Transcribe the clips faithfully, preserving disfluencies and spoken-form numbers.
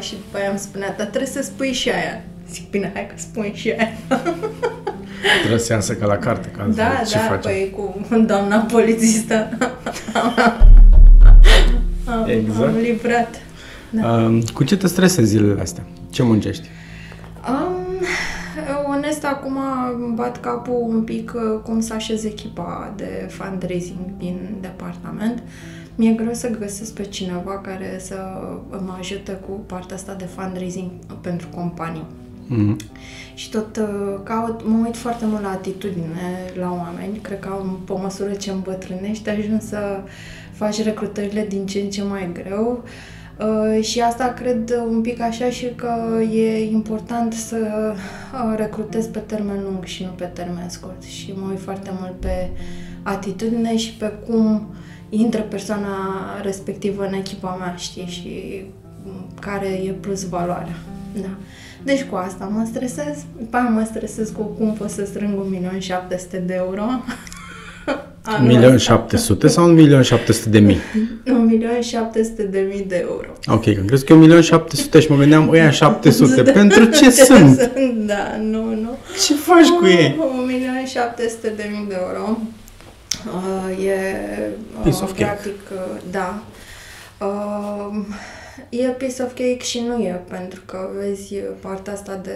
Și după aia îmi spunea, dar trebuie să spui și aia. Zic, bine, hai că spun și aia. Trebuie să iasă ca la carte. Ca da, ce da, face? Păi cu doamna polițistă am, exact. am livrat. Da. Um, cu ce te stresezi zilele astea? Ce muncești? Um, onest, acum bat capul un pic cum să așez echipa de fundraising din departament. Mi-e greu să găsesc pe cineva care să mă ajute cu partea asta de fundraising pentru companii. Mm-hmm. Și tot uh, caut, mă uit foarte mult la atitudine la oameni. Cred că pe măsură ce îmbătrânești ajungi să faci recrutările din ce în ce mai greu. Uh, și asta cred un pic așa și că e important să recrutez pe termen lung și nu pe termen scurt. Și mă uit foarte mult pe atitudine și pe cum intră persoana respectivă în echipa mea, știi, și care e plus valoarea. Da. Deci cu asta mă stresez. După aia mă stresez cu cum pot să strâng un milion șapte sute de euro. un milion șapte sute sau un milion șapte sute de mii? un milion șapte sute de mii de euro. Ok, că crezi că un milion șapte sute și mă gândeam, ăia șapte sute, pentru ce sunt? Da, nu, nu. Ce faci cu ei? un milion șapte sute de mii de euro. Uh, e uh, of practic, uh, da, uh, e piece of cake și nu e, pentru că vezi partea asta de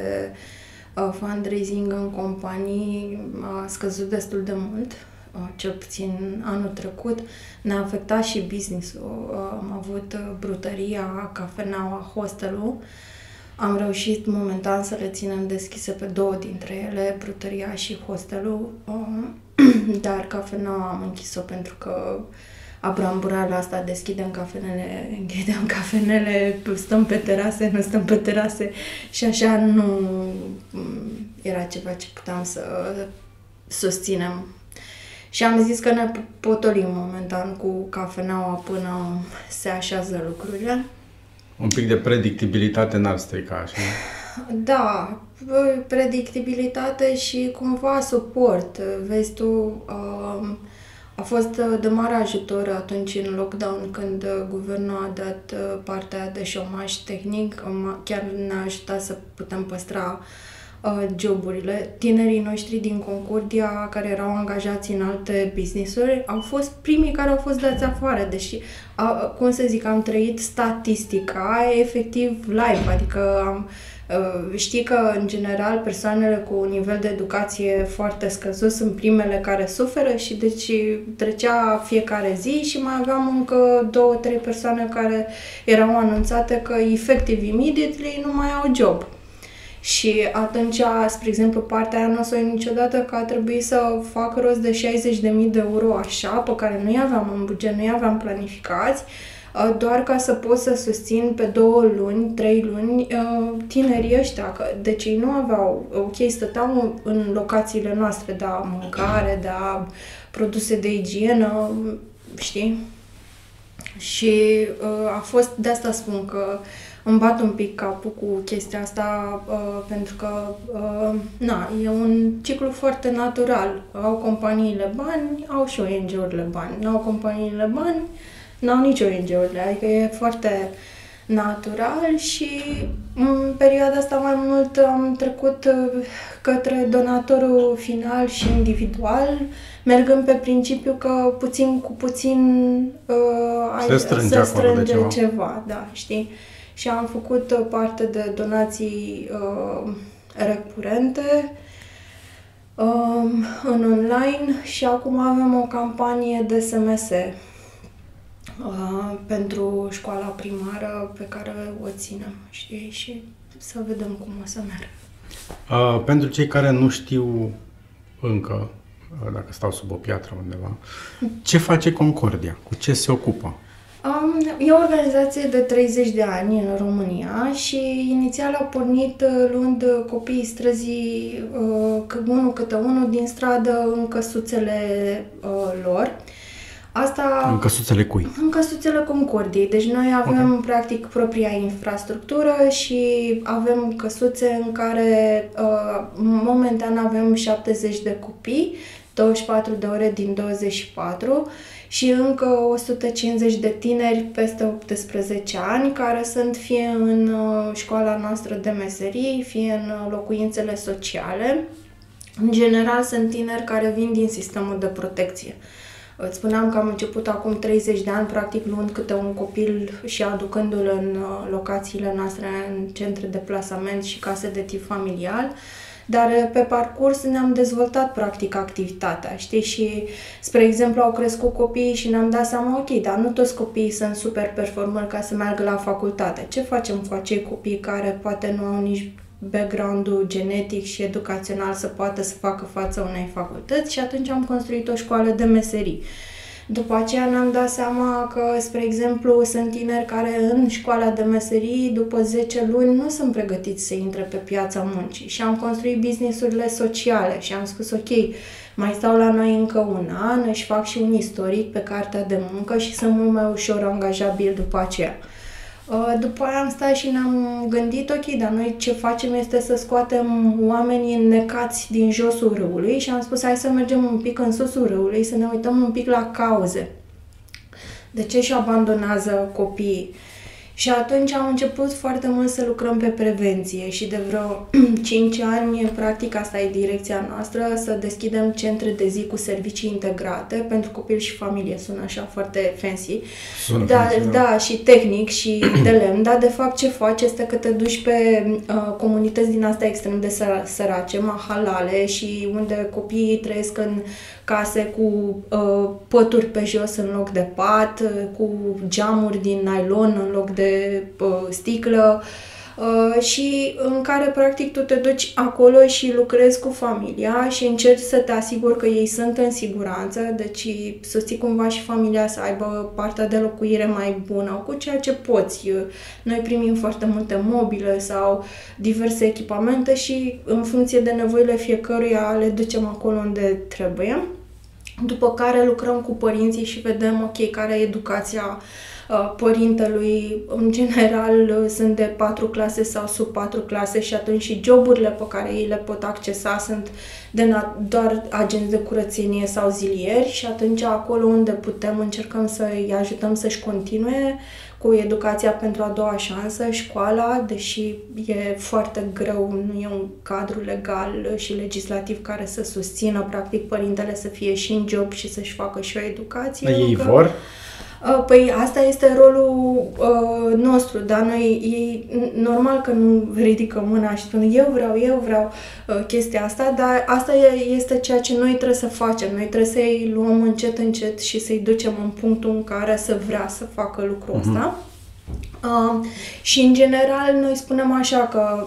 uh, fundraising în companii a scăzut destul de mult, uh, cel puțin anul trecut, ne-a afectat și business-ul, uh, am avut brutăria, cafeneaua, hostelul. Am reușit momentan să le ținem deschise pe două dintre ele, brutăria și hostelul, dar cafeneaua am închis-o pentru că abramburarea asta, deschidem cafenele, închidem cafenele, stăm pe terase, nu stăm pe terase și așa nu era ceva ce puteam să susținem. Și am zis că ne potolim momentan cu cafeneaua până se așează lucrurile. Un pic de predictibilitate n-ar strica, așa? Da, predictibilitate și cumva suport. Vezi tu, a fost de mare ajutor atunci în lockdown când guvernul a dat partea de șomaj tehnic. Chiar ne-a ajutat să putem păstra joburile. Tinerii noștri din Concordia, care erau angajați în alte business-uri, au fost primii care au fost dați afară, deși, a, cum să zic, am trăit statistica efectiv live, adică am, știi că, în general, persoanele cu un nivel de educație foarte scăzut sunt primele care suferă și deci trecea fiecare zi și mai aveam încă două, trei persoane care erau anunțate că, efectiv, immediately nu mai au job. Și atunci, spre exemplu, partea aia nu o să iau niciodată că a trebuit să fac rost de șaizeci de mii de euro așa, pe care nu i-aveam în buget, nu i-aveam planificați, doar ca să pot să susțin pe două luni, trei luni tinerii ăștia. Că, deci ei nu aveau, ok, stăteau în locațiile noastre de a mâncare, de a produse de igienă, știi? Și a fost, de asta spun că îmi bat un pic capul cu chestia asta uh, pentru că uh, na, e un ciclu foarte natural. Au companiile bani, au și O N G-urile bani. N-au companiile bani, n-au nici O N G-urile. Adică e foarte natural și în perioada asta mai mult am trecut către donatorul final și individual, mergând pe principiu că puțin cu puțin uh, se strânge, se strânge ceva. ceva. Da, știi? Și am făcut parte de donații uh, recurente uh, în online și acum avem o campanie de S M S uh, pentru școala primară pe care o ținem, știi? Și să vedem cum o să merg. Uh, pentru cei care nu știu încă, uh, dacă stau sub o piatră undeva, ce face Concordia? Cu ce se ocupă? Um, e o organizație de treizeci de ani în România și inițial a pornit luând copiii străzii uh, unul câte unul din stradă în căsuțele uh, lor. Asta, în căsuțele cui? În căsuțele Concordiei. Deci noi avem, okay, practic propria infrastructură și avem căsuțe în care uh, momentan avem șaptezeci de copii, douăzeci și patru de ore din douăzeci și patru. și încă o sută cincizeci de tineri peste optsprezece ani care sunt fie în școala noastră de meserii, fie în locuințele sociale. În general sunt tineri care vin din sistemul de protecție. Îți spuneam că am început acum treizeci de ani, practic luând câte un copil și aducându-l în locațiile noastre, în centre de plasament și case de tip familial, dar pe parcurs ne-am dezvoltat practic activitatea, știi? Și, spre exemplu, au crescut copiii și ne-am dat seama, ok, dar nu toți copiii sunt super performări ca să meargă la facultate. Ce facem cu acei copii care poate nu au nici background-ul genetic și educațional să poată să facă față unei facultăți? Și atunci am construit o școală de meserii. După aceea ne-am dat seama că, spre exemplu, sunt tineri care în școala de meserii, după zece luni, nu sunt pregătiți să intre pe piața muncii și am construit business-urile sociale și am spus, ok, mai stau la noi încă un an, își fac și un istoric pe cartea de muncă și sunt mult mai ușor angajabil după aceea. După aia am stat și ne-am gândit, ok, dar noi ce facem este să scoatem oamenii înnecați din josul râului și am spus, hai să mergem un pic în susul râului, să ne uităm un pic la cauze. De ce și abandonează copiii? Și atunci am început foarte mult să lucrăm pe prevenție și de vreo cinci ani, practic asta e direcția noastră, să deschidem centre de zi cu servicii integrate pentru copil și familie. Sună așa foarte fancy, Sună da, fancy da. da, și tehnic și de lemn, dar de fapt ce faci este că te duci pe uh, comunități din astea extrem de sărace, mahalale, și unde copiii trăiesc în case cu uh, pături pe jos în loc de pat, cu geamuri din nylon în loc de de sticlă și în care practic tu te duci acolo și lucrezi cu familia și încerci să te asiguri că ei sunt în siguranță, deci susții cumva și familia să aibă partea de locuire mai bună cu ceea ce poți. Noi primim foarte multe mobile sau diverse echipamente și în funcție de nevoile fiecăruia le ducem acolo unde trebuie. După care lucrăm cu părinții și vedem, ok, care e educația părintelui. În general sunt de patru clase sau sub patru clase și atunci și joburile pe care ei le pot accesa sunt de doar agenți de curățenie sau zilieri și atunci acolo unde putem încercăm să îi ajutăm să-și continue cu educația pentru a doua șansă, școala, deși e foarte greu, nu e un cadru legal și legislativ care să susțină practic părintele să fie și în job și să-și facă și o educație. Ei că... vor? Păi asta este rolul uh, nostru, dar noi, ei, normal că nu ridică mâna și spun eu vreau, eu vreau uh, chestia asta, dar asta e, este ceea ce noi trebuie să facem. Noi trebuie să-i luăm încet, încet și să-i ducem în punctul în care să vrea să facă lucrul ăsta. Mm-hmm. Uh, și în general noi spunem așa că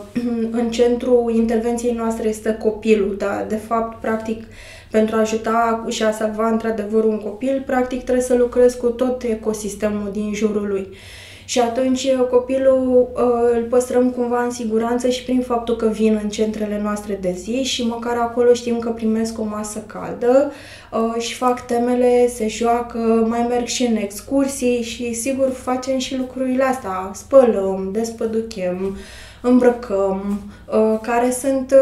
în centrul intervenției noastre este copilul, dar de fapt, practic, pentru a ajuta și a salva într-adevăr un copil, practic trebuie să lucrezi cu tot ecosistemul din jurul lui. Și atunci copilul îl păstrăm cumva în siguranță și prin faptul că vin în centrele noastre de zi și măcar acolo știm că primesc o masă caldă și fac temele, se joacă, mai merg și în excursii și sigur facem și lucrurile astea, spălăm, despăduchem, îmbrăcăm, care sunt,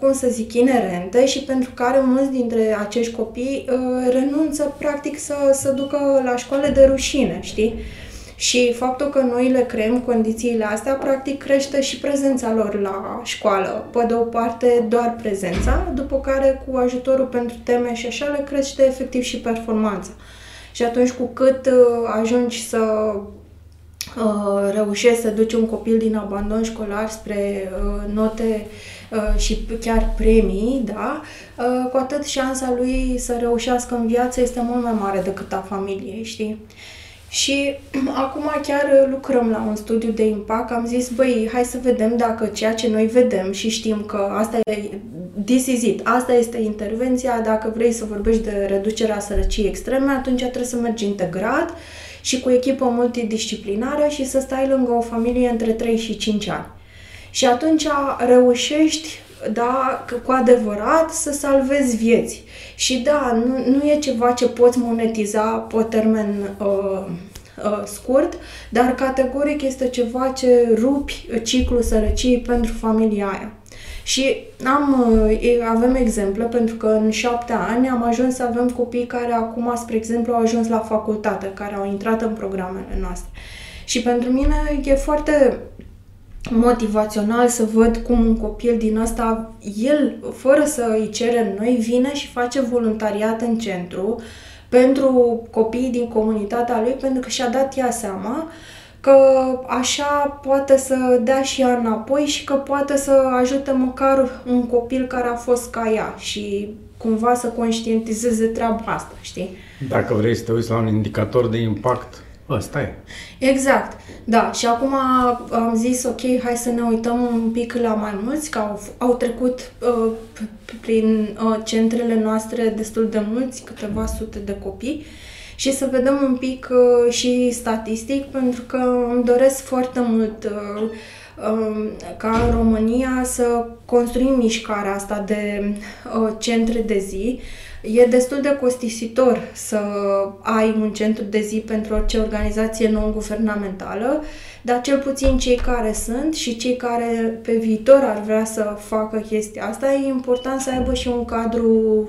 cum să zic, inerente și pentru care mulți dintre acești copii renunță practic să se ducă la școală de rușine, știi? Și faptul că noi le creăm condițiile astea, practic crește și prezența lor la școală. Pe de o parte doar prezența, după care cu ajutorul pentru teme și așa le crește efectiv și performanța. Și atunci cu cât ajungi să reușești să duci un copil din abandon școlar spre note și chiar premii, da, cu atât șansa lui să reușească în viață este mult mai mare decât a familiei, știi? Și acum chiar lucrăm la un studiu de impact. Am zis, băi, hai să vedem dacă ceea ce noi vedem și știm că asta e, this is it, asta este intervenția, dacă vrei să vorbești de reducerea sărăciei extreme, atunci trebuie să mergi integrat și cu echipă multidisciplinară și să stai lângă o familie între trei și cinci ani. Și atunci reușești, da, cu adevărat să salvezi vieți. Și da, nu, nu e ceva ce poți monetiza pe termen uh, uh, scurt, dar categoric este ceva ce rupi ciclul sărăciei pentru familia aia. Și am, avem exemple, pentru că în șapte ani am ajuns să avem copii care acum, spre exemplu, au ajuns la facultate, care au intrat în programele noastre. Și pentru mine e foarte motivațional să văd cum un copil din ăsta, el, fără să îi cerem noi, vine și face voluntariat în centru pentru copiii din comunitatea lui, pentru că și-a dat ea seama că așa poate să dea și ea înapoi și că poate să ajute măcar un copil care a fost ca ea și cumva să conștientizeze treaba asta, știi? Dacă vrei să te uiți la un indicator de impact, ăsta e. Exact, da. Și acum am zis, ok, hai să ne uităm un pic la mai mulți, că au, au trecut uh, prin uh, centrele noastre destul de mulți, câteva sute de copii, și să vedem un pic uh, și statistic, pentru că îmi doresc foarte mult uh, uh, ca în România să construim mișcarea asta de uh, centre de zi. E destul de costisitor să ai un centru de zi pentru orice organizație non-guvernamentală, dar cel puțin cei care sunt și cei care pe viitor ar vrea să facă chestia asta, e important să aibă și un cadru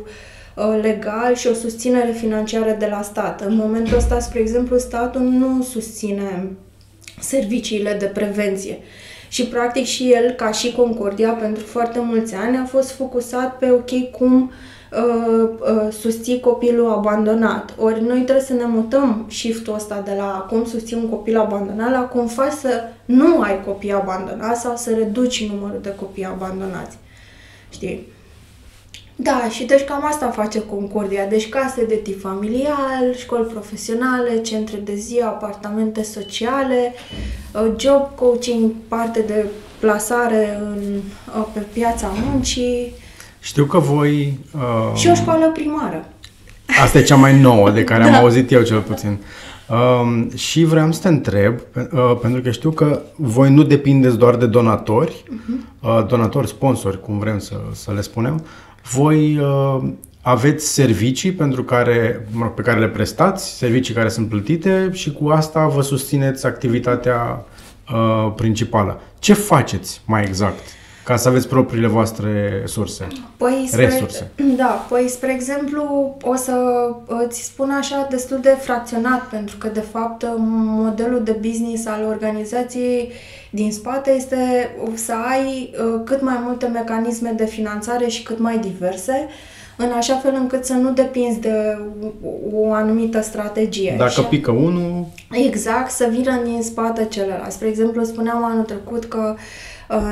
legal și o susținere financiară de la stat. În momentul ăsta, spre exemplu, statul nu susține serviciile de prevenție. Și, practic, și el, ca și Concordia, pentru foarte mulți ani a fost focusat pe, ok, cum susții copilul abandonat. Ori noi trebuie să ne mutăm shift-ul ăsta de la cum susții un copil abandonat la cum faci să nu ai copii abandonați sau să reduci numărul de copii abandonați. Știi? Da, și deci cam asta face Concordia. Deci case de tip familial, școli profesionale, centre de zi, apartamente sociale, job coaching, parte de plasare în, pe piața muncii. Știu că voi... Uh, și o școală primară. Asta e cea mai nouă, de care da. am auzit eu cel puțin. Uh, și vreau să te întreb, uh, pentru că știu că voi nu depindeți doar de donatori, uh-huh. uh, donatori, sponsori, cum vrem să, să le spunem. Voi uh, aveți servicii pentru care, pe care le prestați, servicii care sunt plătite și cu asta vă susțineți activitatea uh, principală. Ce faceți mai exact? Ca să aveți propriile voastre surse, păi, spre, resurse. Da, păi, spre exemplu, o să îți spun așa destul de fracționat, pentru că, de fapt, modelul de business al organizației din spate este să ai cât mai multe mecanisme de finanțare și cât mai diverse, în așa fel încât să nu depinzi de o anumită strategie. Dacă și pică unul... Exact, să vină din spate celălalt. Spre exemplu, spuneam anul trecut că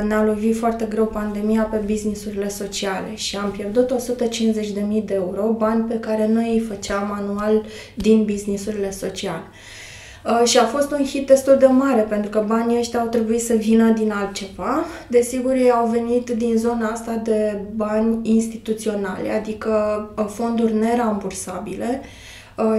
ne-a lovit foarte greu pandemia pe businessurile sociale și am pierdut o sută cincizeci de mii de euro, bani pe care noi îi făceam anual din businessurile sociale. Și a fost un hit destul de mare, pentru că banii ăștia au trebuit să vină din altceva. Desigur, ei au venit din zona asta de bani instituționale, adică fonduri nerambursabile,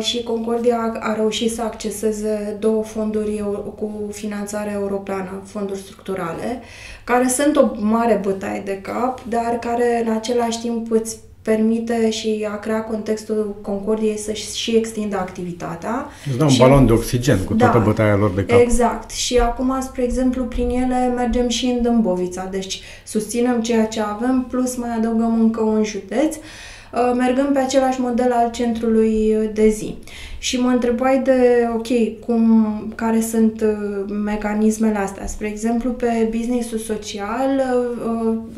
și Concordia a reușit să acceseze două fonduri cu finanțare europeană, fonduri structurale, care sunt o mare bătaie de cap, dar care în același timp îți permite și a crea contextul Concordiei să-și și extindă activitatea. Îți dă un și, balon de oxigen cu toată da, bătaia lor de cap. Exact. Și acum, spre exemplu, prin ele mergem și în Dâmbovița. Deci susținem ceea ce avem, plus mai adăugăm încă un județ, mergând pe același model al centrului de zi. Și mă întrebai de, ok, cum, care sunt mecanismele astea. Spre exemplu, pe business-ul social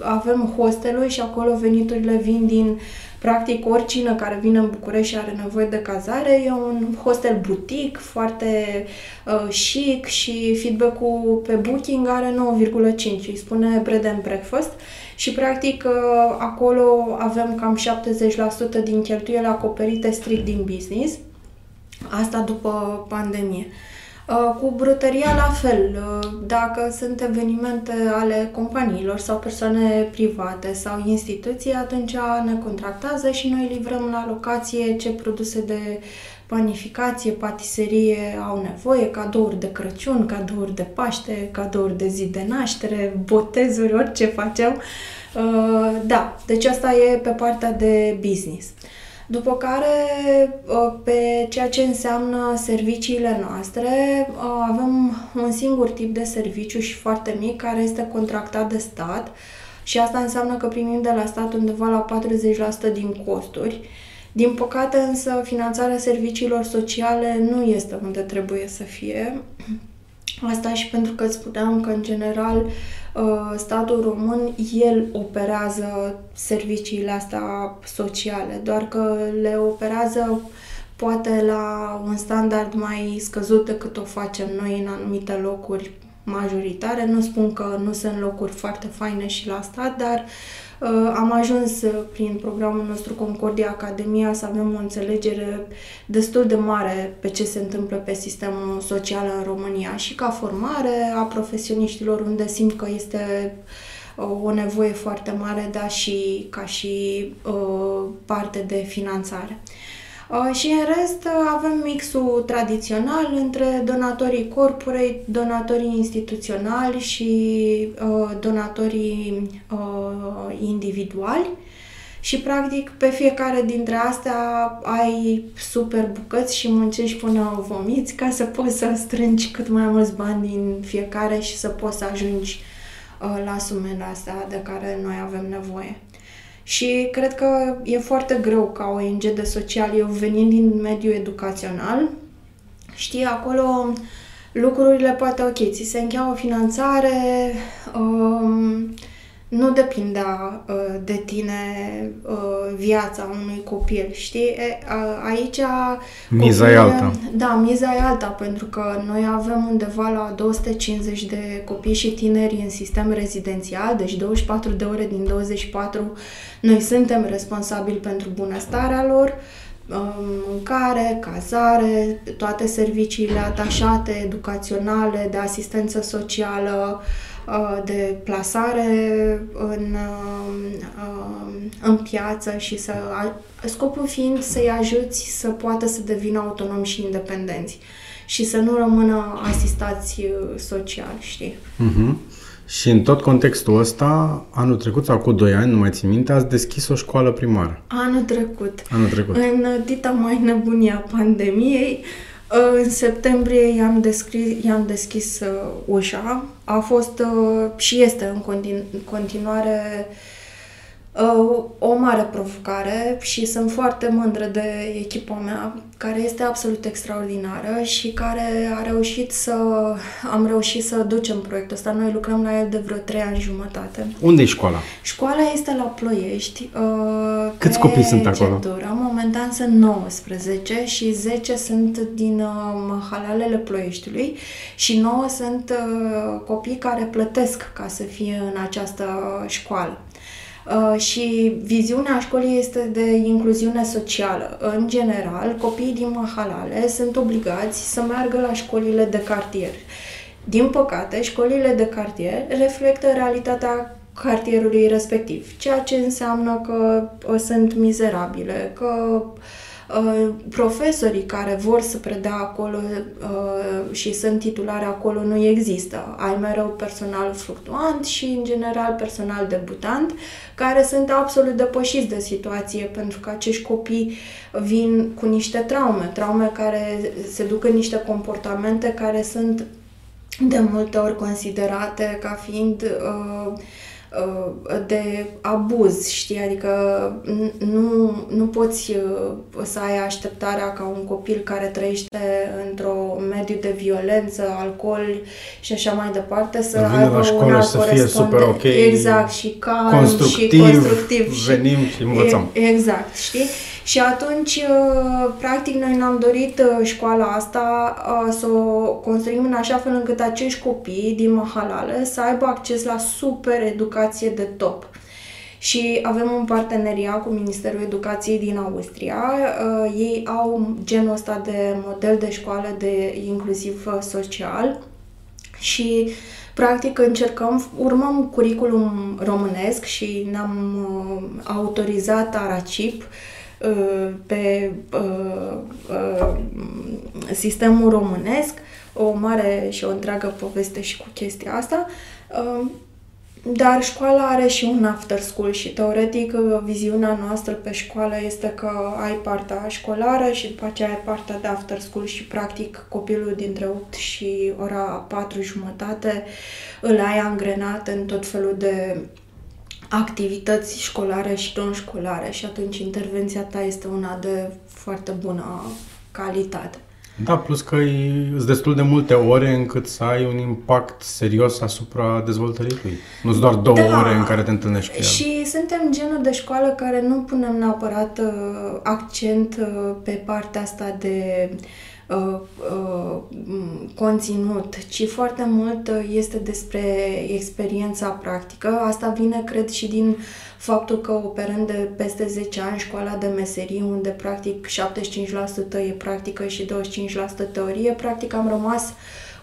avem hosteluri și acolo veniturile vin din, practic, oricine care vine în București și are nevoie de cazare. E un hostel butic, foarte chic, și feedback-ul pe Booking are nouă virgulă cinci, îi spune bread and breakfast. Și, practic, acolo avem cam șaptezeci la sută din cheltuielile acoperite strict din business. Asta după pandemie. Cu brutăria la fel. Dacă sunt evenimente ale companiilor sau persoane private sau instituții, atunci ne contractează și noi livrăm la locație ce produse de panificație, patiserie au nevoie, cadouri de Crăciun, cadouri de Paște, cadouri de zi de naștere, botezuri, orice facem. Da, deci asta e pe partea de business. După care, pe ceea ce înseamnă serviciile noastre, avem un singur tip de serviciu și foarte mic, care este contractat de stat și asta înseamnă că primim de la stat undeva la patruzeci la sută din costuri. Din păcate însă finanțarea serviciilor sociale nu este unde trebuie să fie. Asta și pentru că spuneam că, în general, statul român, el operează serviciile astea sociale, doar că le operează poate la un standard mai scăzut decât o facem noi în anumite locuri majoritare. Nu spun că nu sunt locuri foarte faine și la stat, dar am ajuns prin programul nostru Concordia Academia să avem o înțelegere destul de mare pe ce se întâmplă pe sistemul social în România și ca formare a profesioniștilor, unde simt că este o nevoie foarte mare, dar și ca și uh, parte de finanțare. Uh, și în rest uh, avem mixul tradițional între donatorii corporate, donatorii instituționali și uh, donatorii uh, individuali și practic pe fiecare dintre astea ai super bucăți și muncești până vomiți ca să poți să strângi cât mai mulți bani din fiecare și să poți să ajungi uh, la sumele astea de care noi avem nevoie. Și cred că e foarte greu ca O N G de social, eu venind din mediul educațional, știi, acolo lucrurile poate, ok, ți se încheia o finanțare, um, nu depindea uh, de tine uh, viața unui copil, știi? E, a, aici... Miza e alta. Da, miza e alta, pentru că noi avem undeva la două sute cincizeci de copii și tineri în sistem rezidențial, deci douăzeci și patru de ore din douăzeci și patru noi suntem responsabili pentru bunăstarea lor, mâncare, cazare, toate serviciile atașate, educaționale, de asistență socială, de plasare în, în piață și să, scopul fiind să-i ajuți să poată să devină autonomi și independenți și să nu rămână asistați social, știi? Uh-huh. Și în tot contextul ăsta, anul trecut sau cu doi ani, nu mai țin minte, ați deschis o școală primară. Anul trecut. Anul trecut. În dita mai nebunia pandemiei, în septembrie i-am deschis, i-am deschis uh, ușa. A fost uh, și este în continu- continuare uh, o mare provocare și sunt foarte mândră de echipa mea, care este absolut extraordinară și care a reușit să... am reușit să ducem proiectul ăsta. Noi lucrăm la el de vreo trei ani jumătate. Unde e școala? Școala este la Ploiești. Uh, Câți copii sunt acolo? Momentan sunt nouăsprezece și zece sunt din uh, halalele Ploieștiului și nouă sunt uh, copii care plătesc ca să fie în această școală. Uh, și viziunea școlii este de incluziune socială. În general, copiii din mahalale sunt obligați să meargă la școlile de cartier. Din păcate, școlile de cartier reflectă realitatea cartierului respectiv, ceea ce înseamnă că uh, sunt mizerabile, că uh, profesorii care vor să predea acolo uh, și sunt titulari acolo nu există. Ai mereu personal fluctuant și, în general, personal debutant, care sunt absolut depășiți de situație, pentru că acești copii vin cu niște traume, traume care se duc în niște comportamente care sunt de multe ori considerate ca fiind... Uh, de abuz, știi? Adică nu, nu poți să ai așteptarea ca un copil care trăiește într-un mediu de violență, alcool și așa mai departe să aibă una să fie super ok, exact, și calm, constructiv, și constructiv. Venim și învățăm. Exact, știi? Și atunci, practic, noi ne-am dorit școala asta să o construim în așa fel încât acești copii din mahalale să aibă acces la super educație de top. Și avem un parteneriat cu Ministerul Educației din Austria. Ei au genul ăsta de model de școală de inclusiv social și practic încercăm, urmăm curriculum românesc și ne-am autorizat Aracip pe uh, uh, sistemul românesc, o mare și o întreagă poveste și cu chestia asta, uh, dar școala are și un after school și teoretic viziunea noastră pe școală este că ai partea școlară și după aceea ai partea de after school și practic copilul dintre opt și ora patru jumătate îl ai angrenat în tot felul de activități școlare și non-școlare și atunci intervenția ta este una de foarte bună calitate. Da, plus că îți destul de multe ore încât să ai un impact serios asupra dezvoltării lui. Nu-s doar două da, ore în care te întâlnești cu el. Și suntem genul de școală care nu punem neapărat uh, accent uh, pe partea asta de uh, uh, conținut, ci foarte mult este despre experiența practică. Asta vine, cred, și din faptul că operând de peste zece ani școala de meserii, unde practic șaptezeci și cinci la sută e practică și douăzeci și cinci la sută teorie, practic am rămas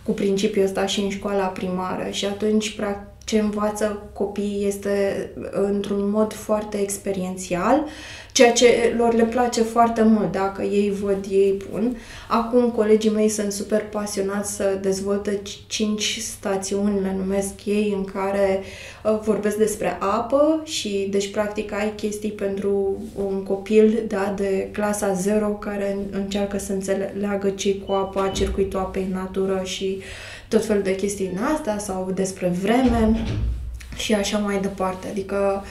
cu principiul ăsta și în școala primară și atunci ce învață copiii este într-un mod foarte experiențial, ceea ce lor le place foarte mult, dacă ei văd, ei pun. Acum colegii mei sunt super pasionați să dezvoltă cinci stațiuni, le numesc ei, în care uh, vorbesc despre apă și deci practic ai chestii pentru un copil da, de clasa zero care încearcă să înțeleagă ce-i cu apa, circuitul apei în natură și tot felul de chestii din astea sau despre vreme și așa mai departe. Adică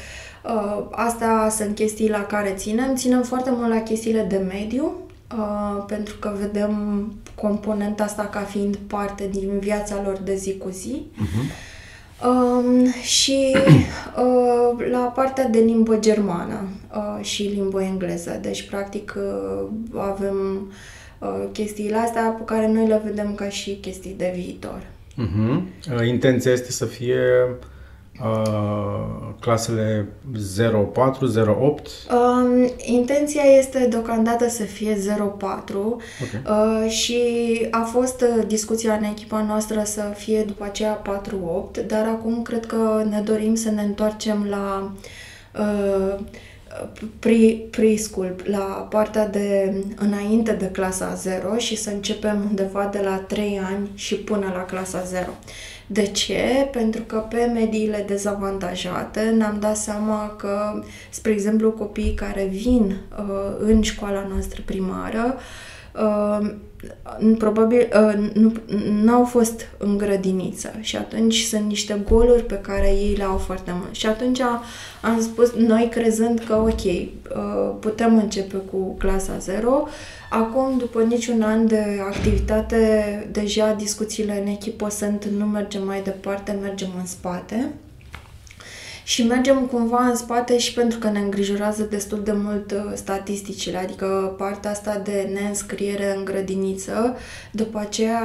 Uh, astea sunt chestii la care ținem. Ținem foarte mult la chestiile de mediu, uh, pentru că vedem componenta asta ca fiind parte din viața lor de zi cu zi. Uh-huh. Uh, și uh, la partea de limbă germană uh, și limbă engleză. Deci, practic, uh, avem uh, chestiile astea pe care noi le vedem ca și chestii de viitor. Uh-huh. Uh, intenția este să fie Uh, clasele zero patru, zero opt? Uh, intenția este deocamdată să fie zero patru. Okay. Uh, și a fost discuția în echipa noastră să fie după aceea patru opt, dar acum cred că ne dorim să ne întoarcem la uh, preschool, la partea de înainte de clasa zero și să începem undeva de la trei ani și până la clasa zero. De ce? Pentru că pe mediile dezavantajate ne-am dat seama că, spre exemplu, copiii care vin uh, în școala noastră primară uh, probabil uh, nu au fost în grădiniță și atunci sunt niște goluri pe care ei le au foarte mult. Și atunci am spus, noi crezând că, ok, uh, putem începe cu clasa zero, acum, după niciun an de activitate, deja discuțiile în echipă sunt nu mergem mai departe, mergem în spate. Și mergem cumva în spate și pentru că ne îngrijorează destul de mult statisticile, adică partea asta de neînscriere în grădiniță, după aceea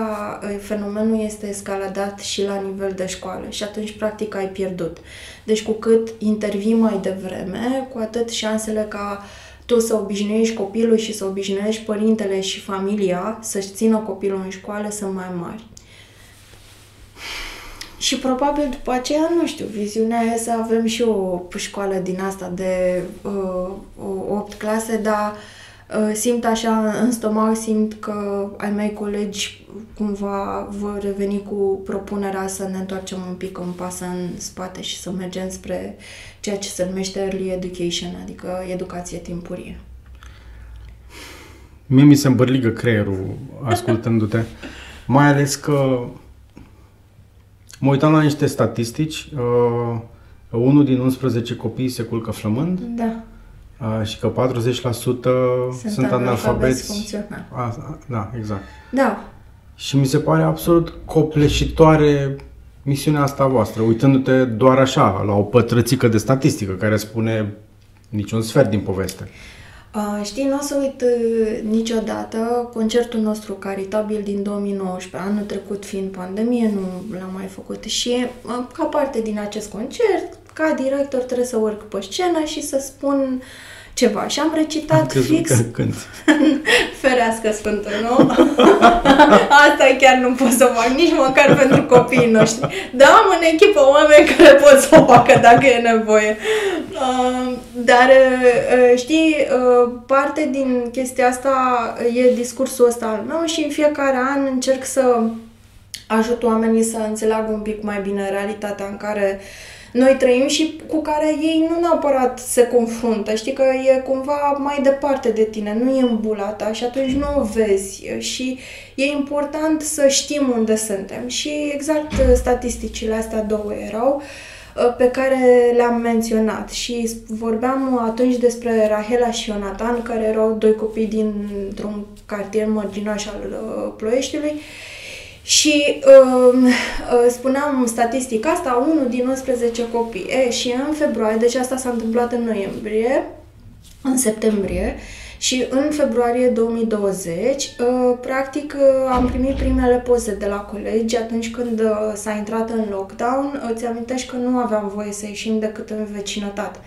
fenomenul este escaladat și la nivel de școală și atunci practic ai pierdut. Deci cu cât intervii mai devreme, cu atât șansele ca tu să obișnuiești copilul și să obișnuiești părintele și familia să-și țină copilul în școală sunt mai mari. Și probabil după aceea, nu știu, viziunea e să avem și o școală din asta de uh, opt clase, dar uh, simt așa în stomac, simt că ai mei colegi cumva vor reveni cu propunerea să ne întoarcem un pic în pas în spate și să mergem spre ceea ce se numește early education, adică educație timpurie. Mie mi se îmbărligă creierul ascultându-te, mai ales că mă uitam la niște statistici, uh, unul din unsprezece copii se culcă flămând, da. uh, și că patruzeci la sută sunt, sunt analfabeți. A, da, exact. Da. Și mi se pare absolut copleșitoare misiunea asta voastră, uitându-te doar așa, la o pătrățică de statistică care spune niciun sfert din poveste. Uh, știi, nu o să uit uh, niciodată concertul nostru caritabil din două mii nouăsprezece, anul trecut fiind pandemie, nu l-am mai făcut și uh, ca parte din acest concert, ca director trebuie să urc pe scenă și să spun ceva. Și am recitat am fix când. Ferească Sfântul, nu? Asta chiar nu pot să fac, nici măcar pentru copiii noștri. Dar am în echipă oameni care pot să o facă dacă e nevoie. Uh, dar, uh, știi, uh, parte din chestia asta e discursul ăsta al meu și în fiecare an încerc să ajut oamenii să înțeleagă un pic mai bine realitatea în care noi trăim și cu care ei nu neapărat se confruntă. Știi că e cumva mai departe de tine, nu e în bula ta și atunci nu o vezi. Și e important să știm unde suntem. Și exact statisticile astea două erau. pe care le-am menționat și vorbeam atunci despre Rahela și Ionatan, care erau doi copii dintr-un cartier marginaș al Ploieștiului și uh, spuneam statistica asta, unul din unsprezece copii. E, și în februarie, deci asta s-a întâmplat în noiembrie, în septembrie, și în februarie două mii douăzeci, practic, am primit primele poze de la colegi atunci când s-a intrat în lockdown. Îți amintești că nu aveam voie să ieșim decât în vecinătate.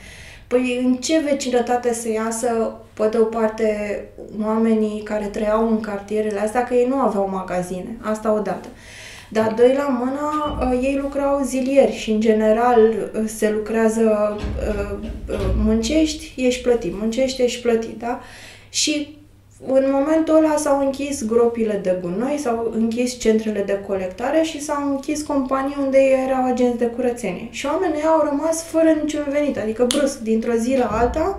Păi în ce vecinătate să iasă, pe de o parte, oamenii care trăiau în cartierele astea, că ei nu aveau magazine, asta odată. Dar, doi la mână, ei lucrau zilieri și, în general, se lucrează, muncești, ești plătit, muncești, ești plătit, da? Și în momentul ăla s-au închis gropile de gunoi, s-au închis centrele de colectare și s-au închis companii unde erau agenți de curățenie. Și oamenii au rămas fără niciun venit, adică brusc, dintr-o zi la alta,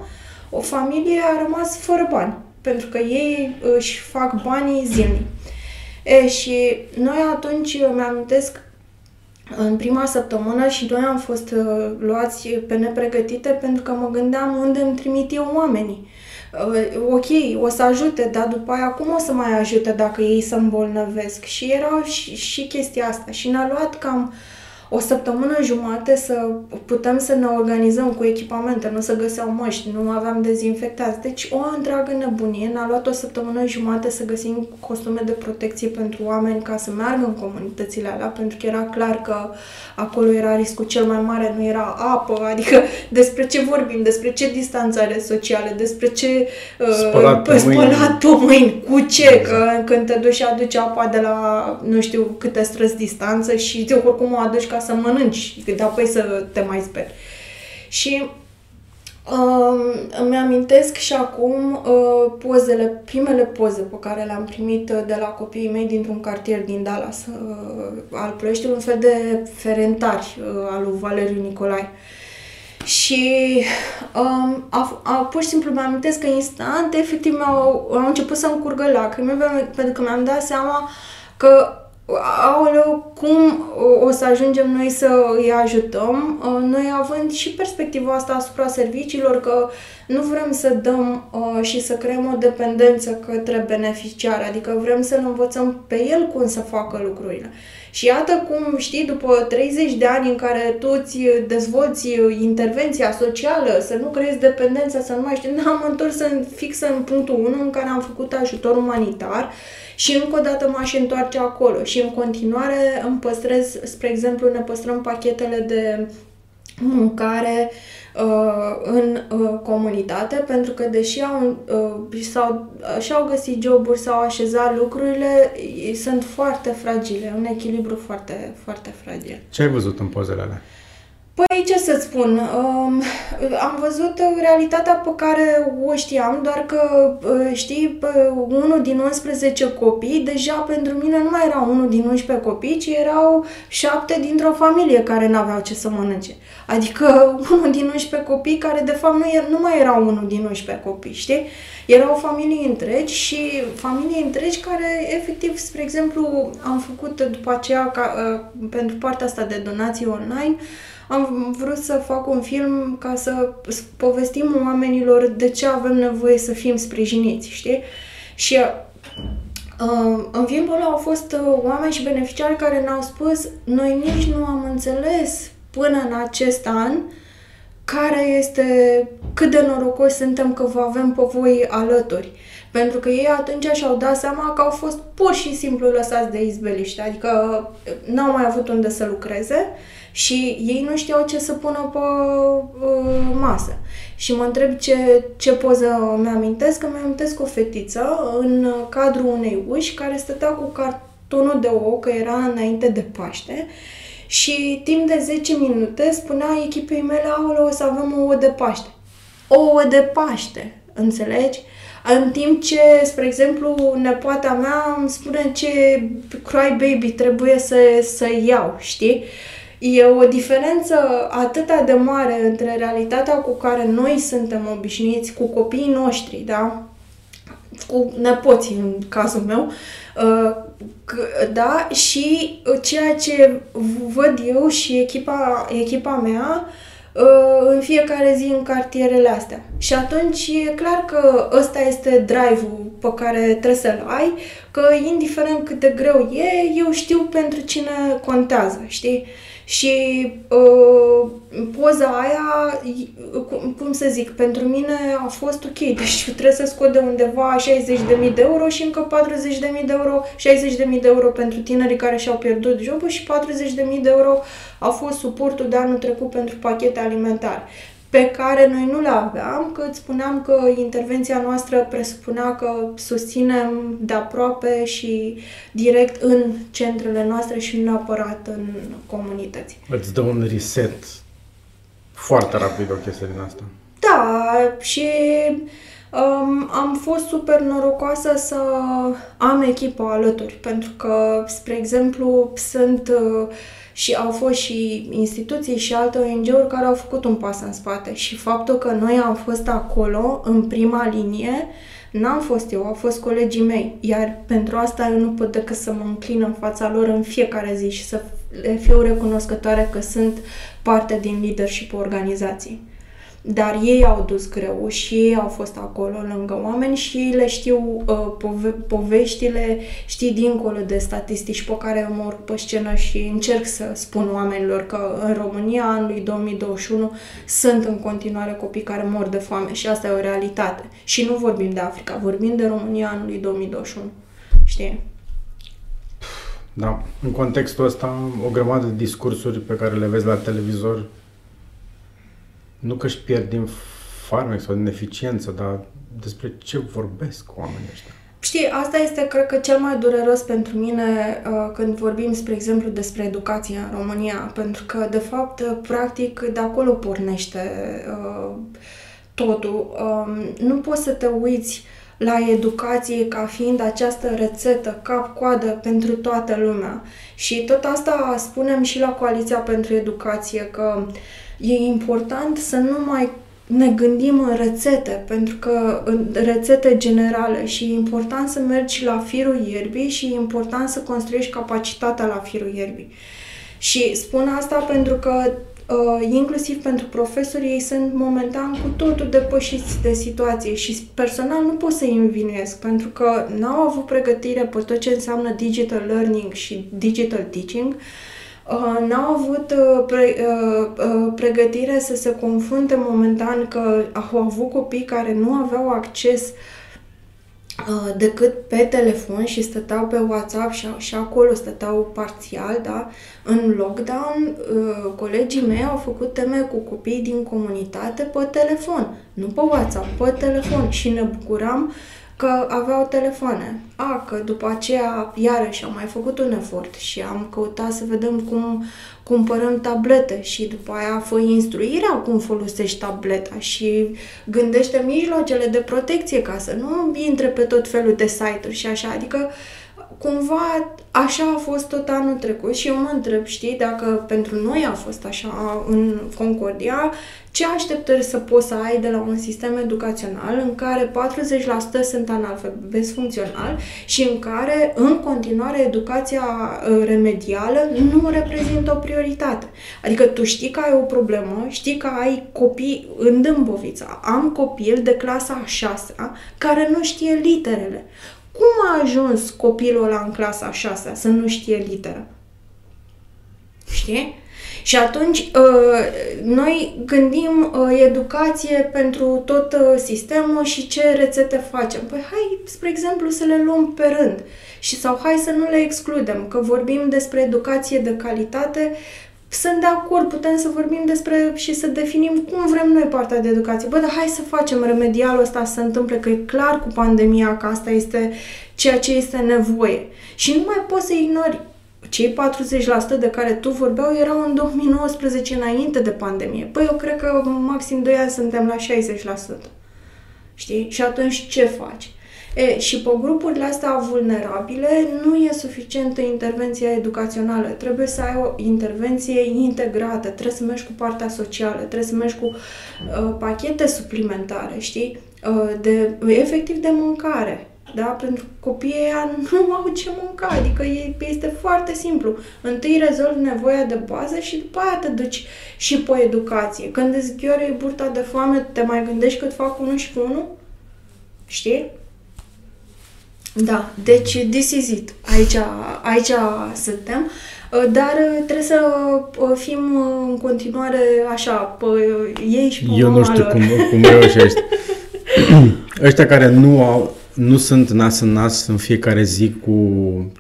o familie a rămas fără bani, pentru că ei își fac banii zilnic. E, și noi atunci, mi-amintesc, în prima săptămână și noi am fost uh, luați pe nepregătite pentru că mă gândeam unde îmi trimit eu oamenii. Uh, ok, o să ajute, dar după aia cum o să mai ajute dacă ei se îmbolnăvesc? Și era și, și chestia asta. Și ne-a luat cam o săptămână jumate să putem să ne organizăm cu echipamente, nu se găseau măști, nu aveam dezinfectați. Deci o întreagă nebunie, ne-a luat o săptămână jumate să găsim costume de protecție pentru oameni ca să meargă în comunitățile alea, pentru că era clar că acolo era riscul cel mai mare, nu era apă, adică despre ce vorbim, despre ce distanțare sociale, despre ce spălat uh, pe mâini, cu ce, că când te duci și aduci apa de la nu știu câte străzi distanță și de oricum o aduci ca să mănânci, dar apoi să te mai speri. Și uh, îmi amintesc și acum uh, pozele, primele poze pe care le-am primit de la copiii mei dintr-un cartier din Dallas, uh, al Ploieștiului, un fel de ferentari uh, al lui Valeriu Nicolae. Și um, a, a, pur și simplu mi-am amintesc că instant, efectiv, mi-au au început să-mi curgă lacrimi, pentru că mi-am dat seama că aoleu, cum o să ajungem noi să îi ajutăm, noi având și perspectiva asta asupra serviciilor, că nu vrem să dăm și să creăm o dependență către beneficiar, adică vrem să-l învățăm pe el cum să facă lucrurile. Și iată cum, știi, după treizeci de ani în care tu îți dezvolți intervenția socială, să nu creezi dependența, să nu mai știu, ne-am întors fix în punctul unu în care am făcut ajutor umanitar și încă o dată m-aș întoarce acolo. Și în continuare îmi păstrez, spre exemplu, ne păstrăm pachetele de mâncare uh, în uh, comunitate, pentru că deși au, uh, s-au, și-au găsit joburi, s-au așezat lucrurile, sunt foarte fragile, un echilibru foarte, foarte fragil. Ce ai văzut în pozele alea? Păi, ce să-ți spun, um, am văzut realitatea pe care o știam, doar că, știi, unul din unsprezece copii, deja pentru mine nu mai era unul din unsprezece copii, ci erau șapte dintr-o familie care n-aveau ce să mănânce. Adică unul din unsprezece copii care, de fapt, nu, nu mai erau unul din unsprezece copii, știi? Erau familii întregi și familii întregi care, efectiv, spre exemplu, am făcut după aceea, ca, pentru partea asta de donații online, am vrut să fac un film ca să povestim oamenilor de ce avem nevoie să fim sprijiniți, știi? Și uh, în filmul ăla au fost oameni și beneficiari care ne-au spus: noi nici nu am înțeles până în acest an care este, cât de norocoși suntem că vă avem pe voi alături. Pentru că ei atunci și-au dat seama că au fost pur și simplu lăsați de izbeliște, adică n-au mai avut unde să lucreze și ei nu știau ce să pună pe uh, masă. Și mă întreb ce, ce poză mi-amintesc, că mi-amintesc o fetiță în cadrul unei uși care stătea cu cartonul de ouă, că era înainte de Paște, și timp de zece minute spunea echipei mele: aoleu, o să avem ouă de Paște. Ouă de Paște, înțelegi? În timp ce, spre exemplu, nepoata mea îmi spune ce crybaby trebuie să, să iau, știi? E o diferență atât de mare între realitatea cu care noi suntem obișnuiți, cu copiii noștri, da? Cu nepoții, în cazul meu, Da, și ceea ce văd eu și echipa, echipa mea în fiecare zi în cartierele astea. Și atunci e clar că ăsta este drive-ul pe care trebuie să-l ai, că indiferent cât de greu e, eu știu pentru cine contează, știi? Și uh, poza aia, cum să zic, pentru mine a fost ok. Deci trebuie să scot de undeva șaizeci de mii de euro și încă patruzeci de mii de euro, șaizeci de mii de euro pentru tinerii care și-au pierdut jobul și patruzeci de mii de euro a fost suportul de anul trecut pentru pachete alimentare, pe care noi nu le aveam, că îți spuneam că intervenția noastră presupunea că susținem de aproape și direct în centrele noastre și nu neapărat în comunități. Îți dă un reset foarte rapid o chestie din asta. Da, și um, am fost super norocoasă să am echipa alături, pentru că, spre exemplu, sunt... Uh, Și au fost și instituții și alte O N G-uri care au făcut un pas în spate. Și faptul că noi am fost acolo, în prima linie, n-am fost eu, au fost colegii mei. Iar pentru asta eu nu pot decât să mă înclin în fața lor în fiecare zi și să le fiu recunoscătoare că sunt parte din leadership-ul organizației. Dar ei au dus greu și ei au fost acolo lângă oameni și le știu uh, pove poveștile, știi, dincolo de statistici, pe care eu mă urc pe scenă și încerc să spun oamenilor că în România, anului două mii douăzeci și unu, sunt în continuare copii care mor de foame și asta e o realitate. Și nu vorbim de Africa, vorbim de România anului două mii douăzeci și unu, știi? Da, în contextul ăsta, o grămadă de discursuri pe care le vezi la televizor, nu că își pierd din farmec sau din eficiență, dar despre ce vorbesc oamenii ăștia? Știi, asta este, cred că, cel mai dureros pentru mine uh, când vorbim, spre exemplu, despre educație în România, pentru că, de fapt, practic, de acolo pornește uh, totul. Uh, nu poți să te uiți la educație ca fiind această rețetă cap-coadă pentru toată lumea. Și tot asta spunem și la Coaliția pentru Educație, că e important să nu mai ne gândim în rețete, pentru că în rețete generale, și e important să mergi la firul ierbii și e important să construiești capacitatea la firul ierbii. Și spun asta pentru că inclusiv pentru profesori, ei sunt momentan cu totul depășiți de situație și personal nu pot să-i învinuiesc, pentru că n-au avut pregătire pe tot ce înseamnă digital learning și digital teaching, n-au avut pre, pregătire să se confrunte momentan că au avut copii care nu aveau acces decât pe telefon și stăteau pe WhatsApp și, și acolo stăteau parțial, da? În lockdown, colegii mei au făcut teme cu copiii din comunitate pe telefon, nu pe WhatsApp, pe telefon, și ne bucuram că aveau telefoane. A, că după aceea, iarăși, am mai făcut un efort și am căutat să vedem cum cumpărăm tablete și după aia fă instruirea cum folosești tableta și gândește mijloacele de protecție ca să nu intre pe tot felul de site-uri și așa. Adică, cumva, așa a fost tot anul trecut și eu mă întreb, știi, dacă pentru noi a fost așa în Concordia, ce așteptări să poți să ai de la un sistem educațional în care patruzeci la sută sunt analfabeti funcțional și în care, în continuare, educația remedială nu reprezintă o prioritate. Adică tu știi că ai o problemă, știi că ai copii în Dâmbovița. Am copil de clasa a șasea care nu știe literele. Cum a ajuns copilul ăla în clasa a șasea să nu știe literă? Știi? Și atunci noi gândim educație pentru tot sistemul și ce rețete facem. Păi hai, spre exemplu, să le luăm pe rând și sau hai să nu le excludem, că vorbim despre educație de calitate. Sunt de acord, putem să vorbim despre și să definim cum vrem noi partea de educație. Bă, dar hai să facem remedialul ăsta să se întâmple, că e clar cu pandemia că asta este ceea ce este nevoie. Și nu mai poți să ignori. Cei patruzeci la sută de care tu vorbeau erau în două mii nouăsprezece, înainte de pandemie. Păi eu cred că maxim doi ani suntem la șaizeci la sută. Știi? Și atunci ce faci? E, și pe grupurile astea vulnerabile nu e suficientă intervenția educațională. Trebuie să ai o intervenție integrată, trebuie să mergi cu partea socială, trebuie să mergi cu uh, pachete suplimentare, știi? Uh, de, efectiv de mâncare. Da? Pentru copiii ăia nu au ce mânca, adică este foarte simplu. Întâi rezolvi nevoia de bază și după aia te duci și pe educație. Când îți ghiorei burta de foame, te mai gândești cât fac unul și cu unul? Știi? Da, deci this is it. Aici, aici suntem. Dar trebuie să fim în continuare așa, pe ei și pe mama lor. Eu nu știu cum, cum eu și ăștia. Ăștia care nu au, nu sunt nas în nas în fiecare zi cu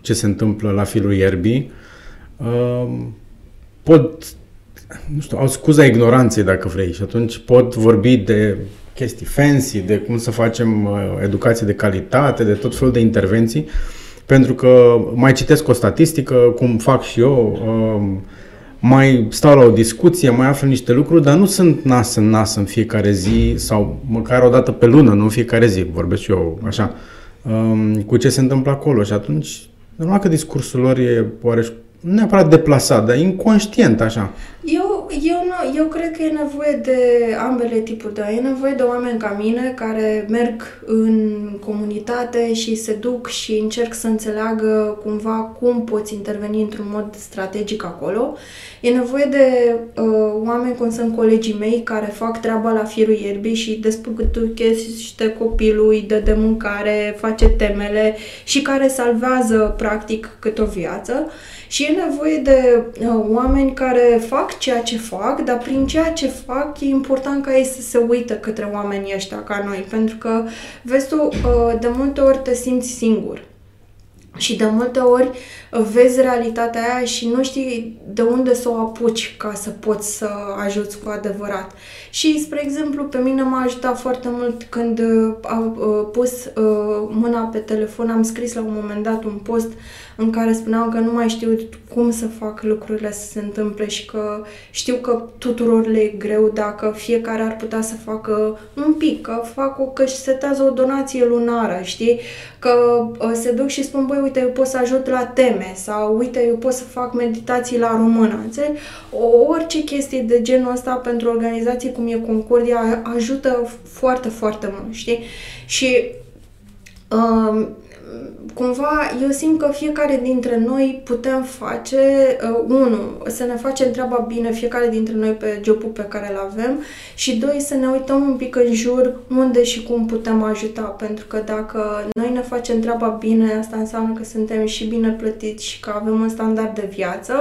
ce se întâmplă la firul ierbii, pot, nu știu, au scuza ignoranței dacă vrei și atunci pot vorbi de chestii fancy, de cum să facem educație de calitate, de tot felul de intervenții, pentru că mai citesc o statistică, cum fac și eu, mai stau la o discuție, mai aflu niște lucruri, dar nu sunt nas în nas în fiecare zi sau măcar o dată pe lună, nu în fiecare zi, vorbesc și eu așa, cu ce se întâmplă acolo și atunci, normal că discursul lor e oareși nu neapărat deplasat, dar inconștient așa. Eu, eu, nu, eu cred că e nevoie de ambele tipuri, dar e nevoie de oameni ca mine care merg în comunitate și se duc și încerc să înțeleagă cumva cum poți interveni într-un mod strategic acolo. E nevoie de uh, oameni cum sunt colegii mei care fac treaba la firul ierbii și despăgătuchește copilul, îi dă de mâncare, face temele și care salvează practic cât o viață. Și e nevoie de uh, oameni care fac ceea ce fac, dar prin ceea ce fac e important ca ei să se uită către oamenii ăștia ca noi. Pentru că, vezi tu, uh, de multe ori te simți singur. Și de multe ori vezi realitatea aia și nu știi de unde să o apuci ca să poți să ajuți cu adevărat. Și, spre exemplu, pe mine m-a ajutat foarte mult când am pus mâna pe telefon, am scris la un moment dat un post în care spuneam că nu mai știu cum să fac lucrurile să se întâmple și că știu că tuturor le e greu, dacă fiecare ar putea să facă un pic, că fac o, că își setează o donație lunară, știi? Că se duc și spun, băi, uite, eu pot să ajut la teme sau, uite, eu pot să fac meditații la română, înțelegi? Orice chestie de genul ăsta pentru organizații cum e Concordia ajută foarte, foarte mult, știi? Și um, cumva eu simt că fiecare dintre noi putem face, uh, unu, să ne facem treaba bine fiecare dintre noi pe jobul pe care îl avem și doi, să ne uităm un pic în jur unde și cum putem ajuta, pentru că dacă noi ne facem treaba bine, asta înseamnă că suntem și bine plătiți și că avem un standard de viață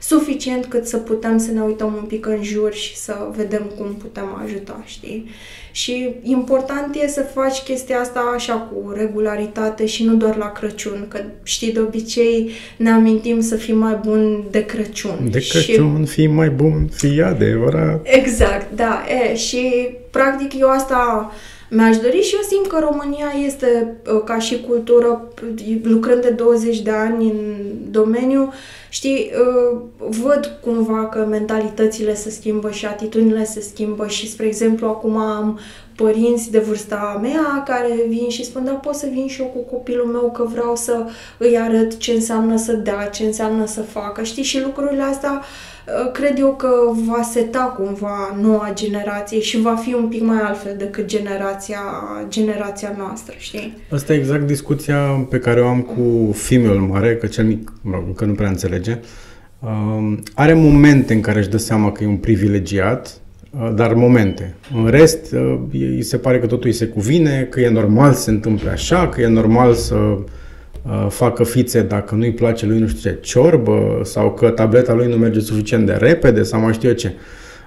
suficient cât să putem să ne uităm un pic în jur și să vedem cum putem ajuta, știi? Și important e să faci chestia asta așa cu regularitate și nu doar la Crăciun, că știi, de obicei ne amintim să fim mai buni de Crăciun. De Crăciun, și... fii mai bun, fii adevărat. Exact, da. E, și practic eu asta mi-aș dori și eu simt că România este, ca și cultură, lucrând de douăzeci de ani în domeniu, știi, văd cumva că mentalitățile se schimbă și atitudinile se schimbă și, spre exemplu, acum am părinți de vârsta mea care vin și spun, da, pot să vin și eu cu copilul meu că vreau să îi arăt ce înseamnă să dea, ce înseamnă să facă, știi, și lucrurile astea cred eu că va seta cumva noua generație și va fi un pic mai altfel decât generația, generația noastră, știi? Asta e exact discuția pe care o am cu fiul mare, că cel mic, mă rog, că nu prea înțelege, uh, are momente în care își dă seama că e un privilegiat, uh, dar momente. În rest, uh, îi se pare că totul îi se cuvine, că e normal să se întâmple așa, că e normal să facă fițe dacă nu-i place lui nu știu ce ciorbă sau că tableta lui nu merge suficient de repede sau mai știu eu ce.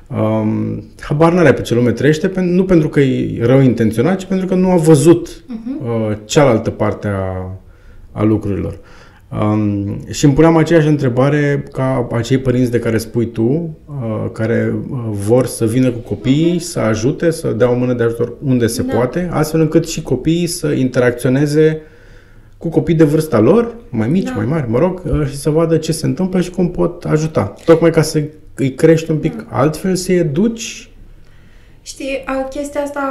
Um, habar n-are pe ce lume trăiește, nu pentru că e rău intenționat, ci pentru că nu a văzut uh-huh. uh, cealaltă parte a, a lucrurilor. Um, și îmi puneam aceeași întrebare ca acei părinți de care spui tu, uh, care vor să vină cu copiii, uh-huh. să ajute, să dea o mână de ajutor unde se da. poate, astfel încât și copiii să interacționeze cu copii de vârsta lor, mai mici, da. mai mari, mă rog, și să vadă ce se întâmplă și cum pot ajuta. Tocmai ca să îi crești un pic da. altfel, să îi educi. Știi, chestia asta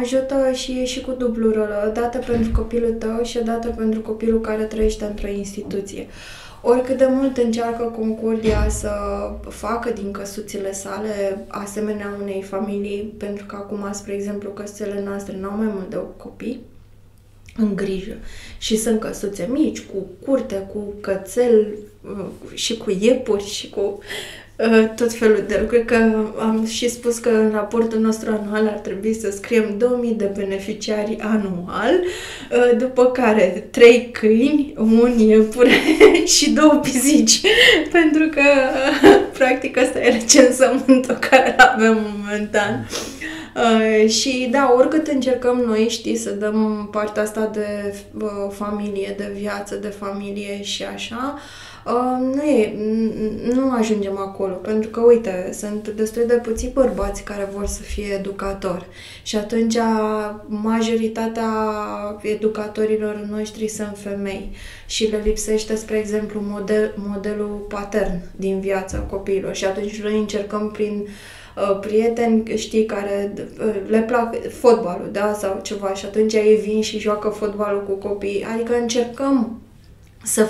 ajută și e și cu dublu rol, odată pentru copilul tău și odată pentru copilul care trăiește într-o instituție. Oricât de mult încearcă Concordia să facă din căsuțile sale asemenea unei familii, pentru că acum, spre exemplu, căsuțele noastre n-au mai mult de opt copii, în grijă. Și sunt căsuțe mici, cu curte, cu cățel și cu iepuri și cu uh, tot felul de lucruri. Că am și spus că în raportul nostru anual ar trebui să scriem două mii de beneficiari anual, uh, după care trei câini, un iepure și două pisici. Pentru că, uh, practic, asta e recensământul care avem momentan. Uh, și da, oricât încercăm noi, știi, să dăm partea asta de uh, familie, de viață, de familie și așa, uh, nu, e, nu ajungem acolo. Pentru că, uite, sunt destul de puțini bărbați care vor să fie educatori. Și atunci majoritatea educatorilor noștri sunt femei. Și le lipsește, spre exemplu, model, modelul patern din viața copiilor. Și atunci noi încercăm prin prieteni, știi, care le plac fotbalul, da, sau ceva, și atunci ei vin și joacă fotbalul cu copiii. Adică încercăm să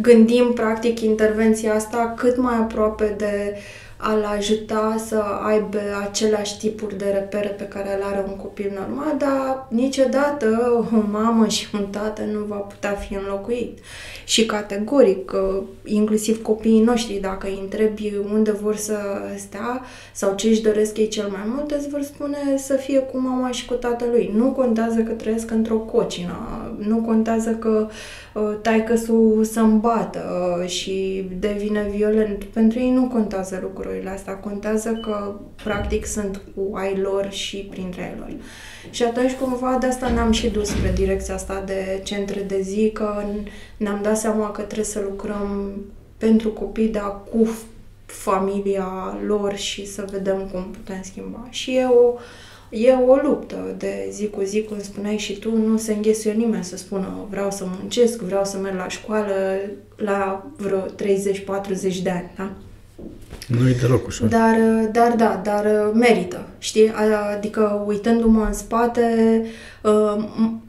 gândim, practic, intervenția asta cât mai aproape de a-l ajuta să aibă aceleași tipuri de repere pe care le are un copil normal, dar niciodată o mamă și un tată nu va putea fi înlocuit. Și categoric, inclusiv copiii noștri, dacă îi întrebi unde vor să stea sau ce își doresc ei cel mai mult, îți vor spune să fie cu mama și cu tatălui. Nu contează că trăiesc într-o cocină, nu contează că taică-sul să-mi bată și devine violent. Pentru ei nu contează lucrurile asta. Contează că, practic, sunt cu ai lor și printre lor. Și atunci, cumva, de asta ne-am și dus spre direcția asta de centre de zi, că ne-am dat seama că trebuie să lucrăm pentru copii, dar cu familia lor și să vedem cum putem schimba. Și e o, e o luptă de zi cu zi, cum spuneai și tu, nu se înghesuie nimeni să spună vreau să muncesc, vreau să merg la școală la vreo treizeci-patruzeci de ani, da? Nu e deloc ușor. Dar, dar da, dar merită, știi? Adică uitându-mă în spate,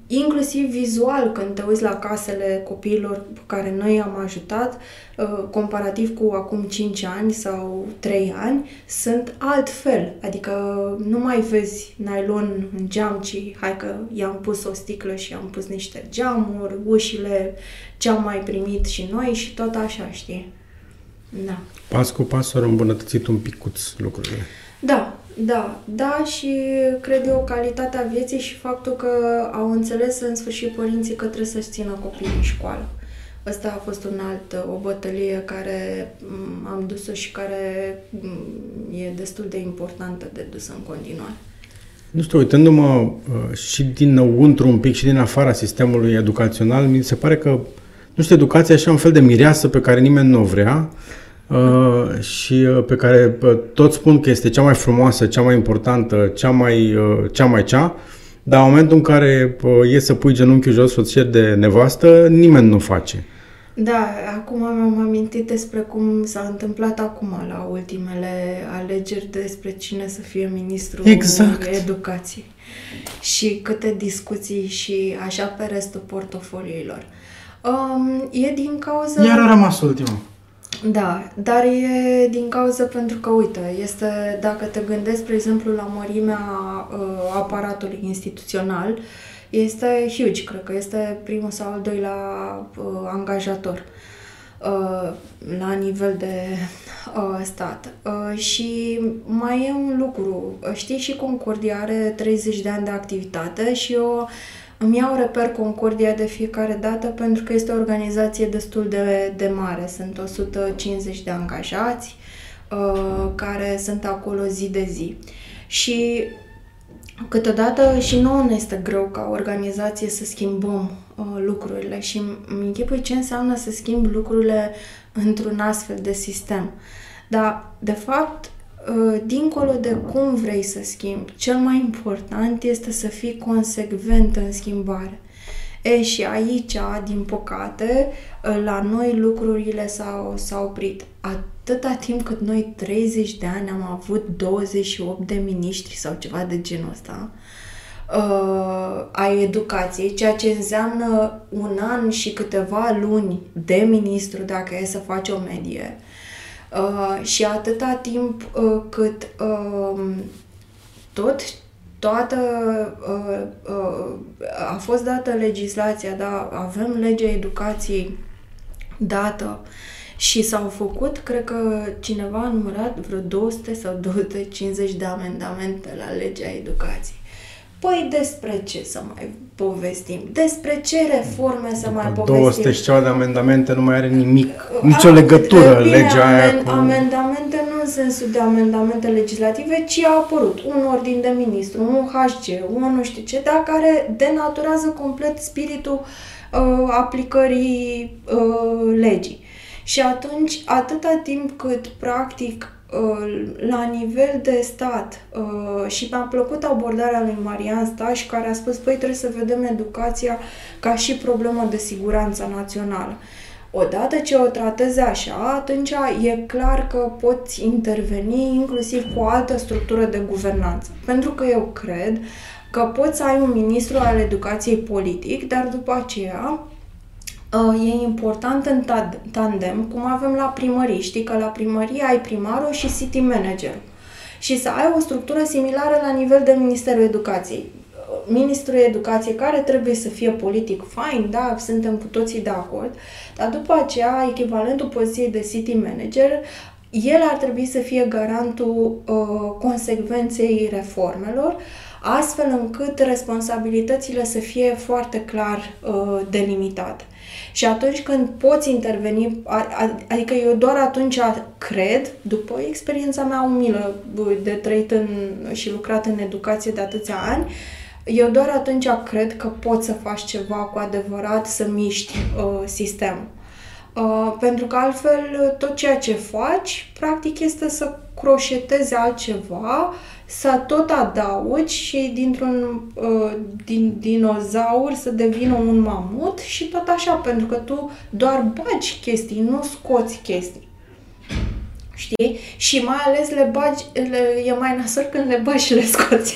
inclusiv vizual, când te uiți la casele copiilor pe care noi am ajutat, comparativ cu acum cinci ani sau trei ani, sunt altfel. Adică nu mai vezi nylon în geam, ci hai că i-am pus o sticlă și i-am pus niște geamuri, ușile, ce-am mai primit și noi și tot așa, știi? Da. Pas cu pas au îmbunătățit un picuț lucrurile. Da, da, da, și cred eu calitatea vieții și faptul că au înțeles în sfârșit părinții că trebuie să-și țină copiii în școală. Asta a fost un alt, o bătălie care am dus-o și care e destul de importantă de dus în continuare. Nu știu, uitându-mă și dinăuntru un pic și din afara sistemului educațional, mi se pare că, nu știu, educația e așa un fel de mireasă pe care nimeni nu o vrea uh, și uh, pe care uh, toți spun că este cea mai frumoasă, cea mai importantă, cea mai uh, cea, mai cea, dar în momentul în care uh, e să pui genunchiul jos să-ți ceri de nevastă, nimeni nu face. Da, acum mi-am amintit despre cum s-a întâmplat acum la ultimele alegeri despre cine să fie ministrul exact. Educației și câte discuții și așa pe restul portofoliilor. Um, e din cauza... Iar a rămas ultimul. Da, dar e din cauza pentru că, uite, este, dacă te gândești, spre exemplu, la mărimea uh, aparatului instituțional, este huge, cred că este primul sau al doilea uh, angajator uh, la nivel de uh, stat. Uh, și mai e un lucru, știi, și Concordia are treizeci de ani de activitate și eu îmi iau reper Concordia de fiecare dată pentru că este o organizație destul de, de mare. Sunt o sută cincizeci de angajați uh, care sunt acolo zi de zi. Și câteodată și nouă ne este greu ca organizație să schimbăm uh, lucrurile și îmi închipui ce înseamnă să schimb lucrurile într-un astfel de sistem. Dar, de fapt, dincolo de cum vrei să schimbi, cel mai important este să fii consecvent în schimbare. E, și aici, din păcate, la noi lucrurile s-au, s-au oprit. Atâta timp cât noi treizeci de ani am avut douăzeci și opt de miniștri sau ceva de genul ăsta ai educației, ceea ce înseamnă un an și câteva luni de ministru, dacă e să faci o medie. Uh, și atâta timp uh, cât uh, tot toată uh, uh, a fost dată legislația, da, avem legea educației dată și s-au făcut, cred că cineva a numărat vreo două sute sau două sute cincizeci de amendamente la legea educației. Păi despre ce să mai povestim? Despre ce reforme să mai povestim? două sute și ceva de amendamente nu mai are nimic, nicio legătură bine, legea aia cu... Amendamente nu în sensul de amendamente legislative, ci a apărut un ordin de ministru, un H G, un nu știu ce, dar care denaturează complet spiritul uh, aplicării uh, legii. Și atunci, atâta timp cât practic la nivel de stat și mi-a plăcut abordarea lui Marian Staș, care a spus, păi trebuie să vedem educația ca și problemă de siguranță națională. Odată ce o tratezi așa, atunci e clar că poți interveni inclusiv cu o altă structură de guvernanță. Pentru că eu cred că poți să ai un ministru al educației politic, dar după aceea e important în tandem, cum avem la primărie. Știi că la primărie ai primarul și city managerul. Și să ai o structură similară la nivel de Ministerul Educației. Ministrul Educației care trebuie să fie politic, fain, da, suntem cu toții de acord, dar după aceea, echivalentul poziției de city manager, el ar trebui să fie garantul uh, consecvenței reformelor, astfel încât responsabilitățile să fie foarte clar uh, delimitate. Și atunci când poți interveni, adică eu doar atunci cred, după experiența mea umilă de trăit în, și lucrat în educație de atâția ani, eu doar atunci cred că poți să faci ceva cu adevărat, să miști uh, sistemul. Uh, pentru că altfel tot ceea ce faci, practic, este să croșetezi altceva, să tot adaugi și dintr-un uh, din, dinozaur să devină un mamut și tot așa, pentru că tu doar bagi chestii, nu scoți chestii. Știi? Și mai ales le bagi, le, e mai nasol când le bagi și le scoți.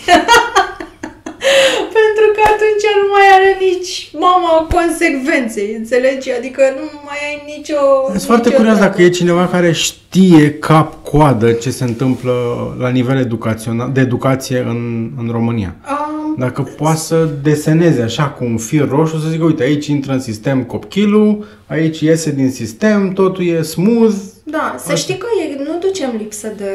Pentru că atunci nu mai are nici mama consecvenței, înțelegi? Adică nu mai ai nicio... Sunt foarte curios dacă e cineva care știe cap-coadă ce se întâmplă la nivel educațional, de educație în, în România. Um, dacă poate să deseneze așa cu un fir roșu, să zică, uite, aici intră în sistem copchilul, aici iese din sistem, totul e smooth. Da, să știi că e, nu ducem lipsă de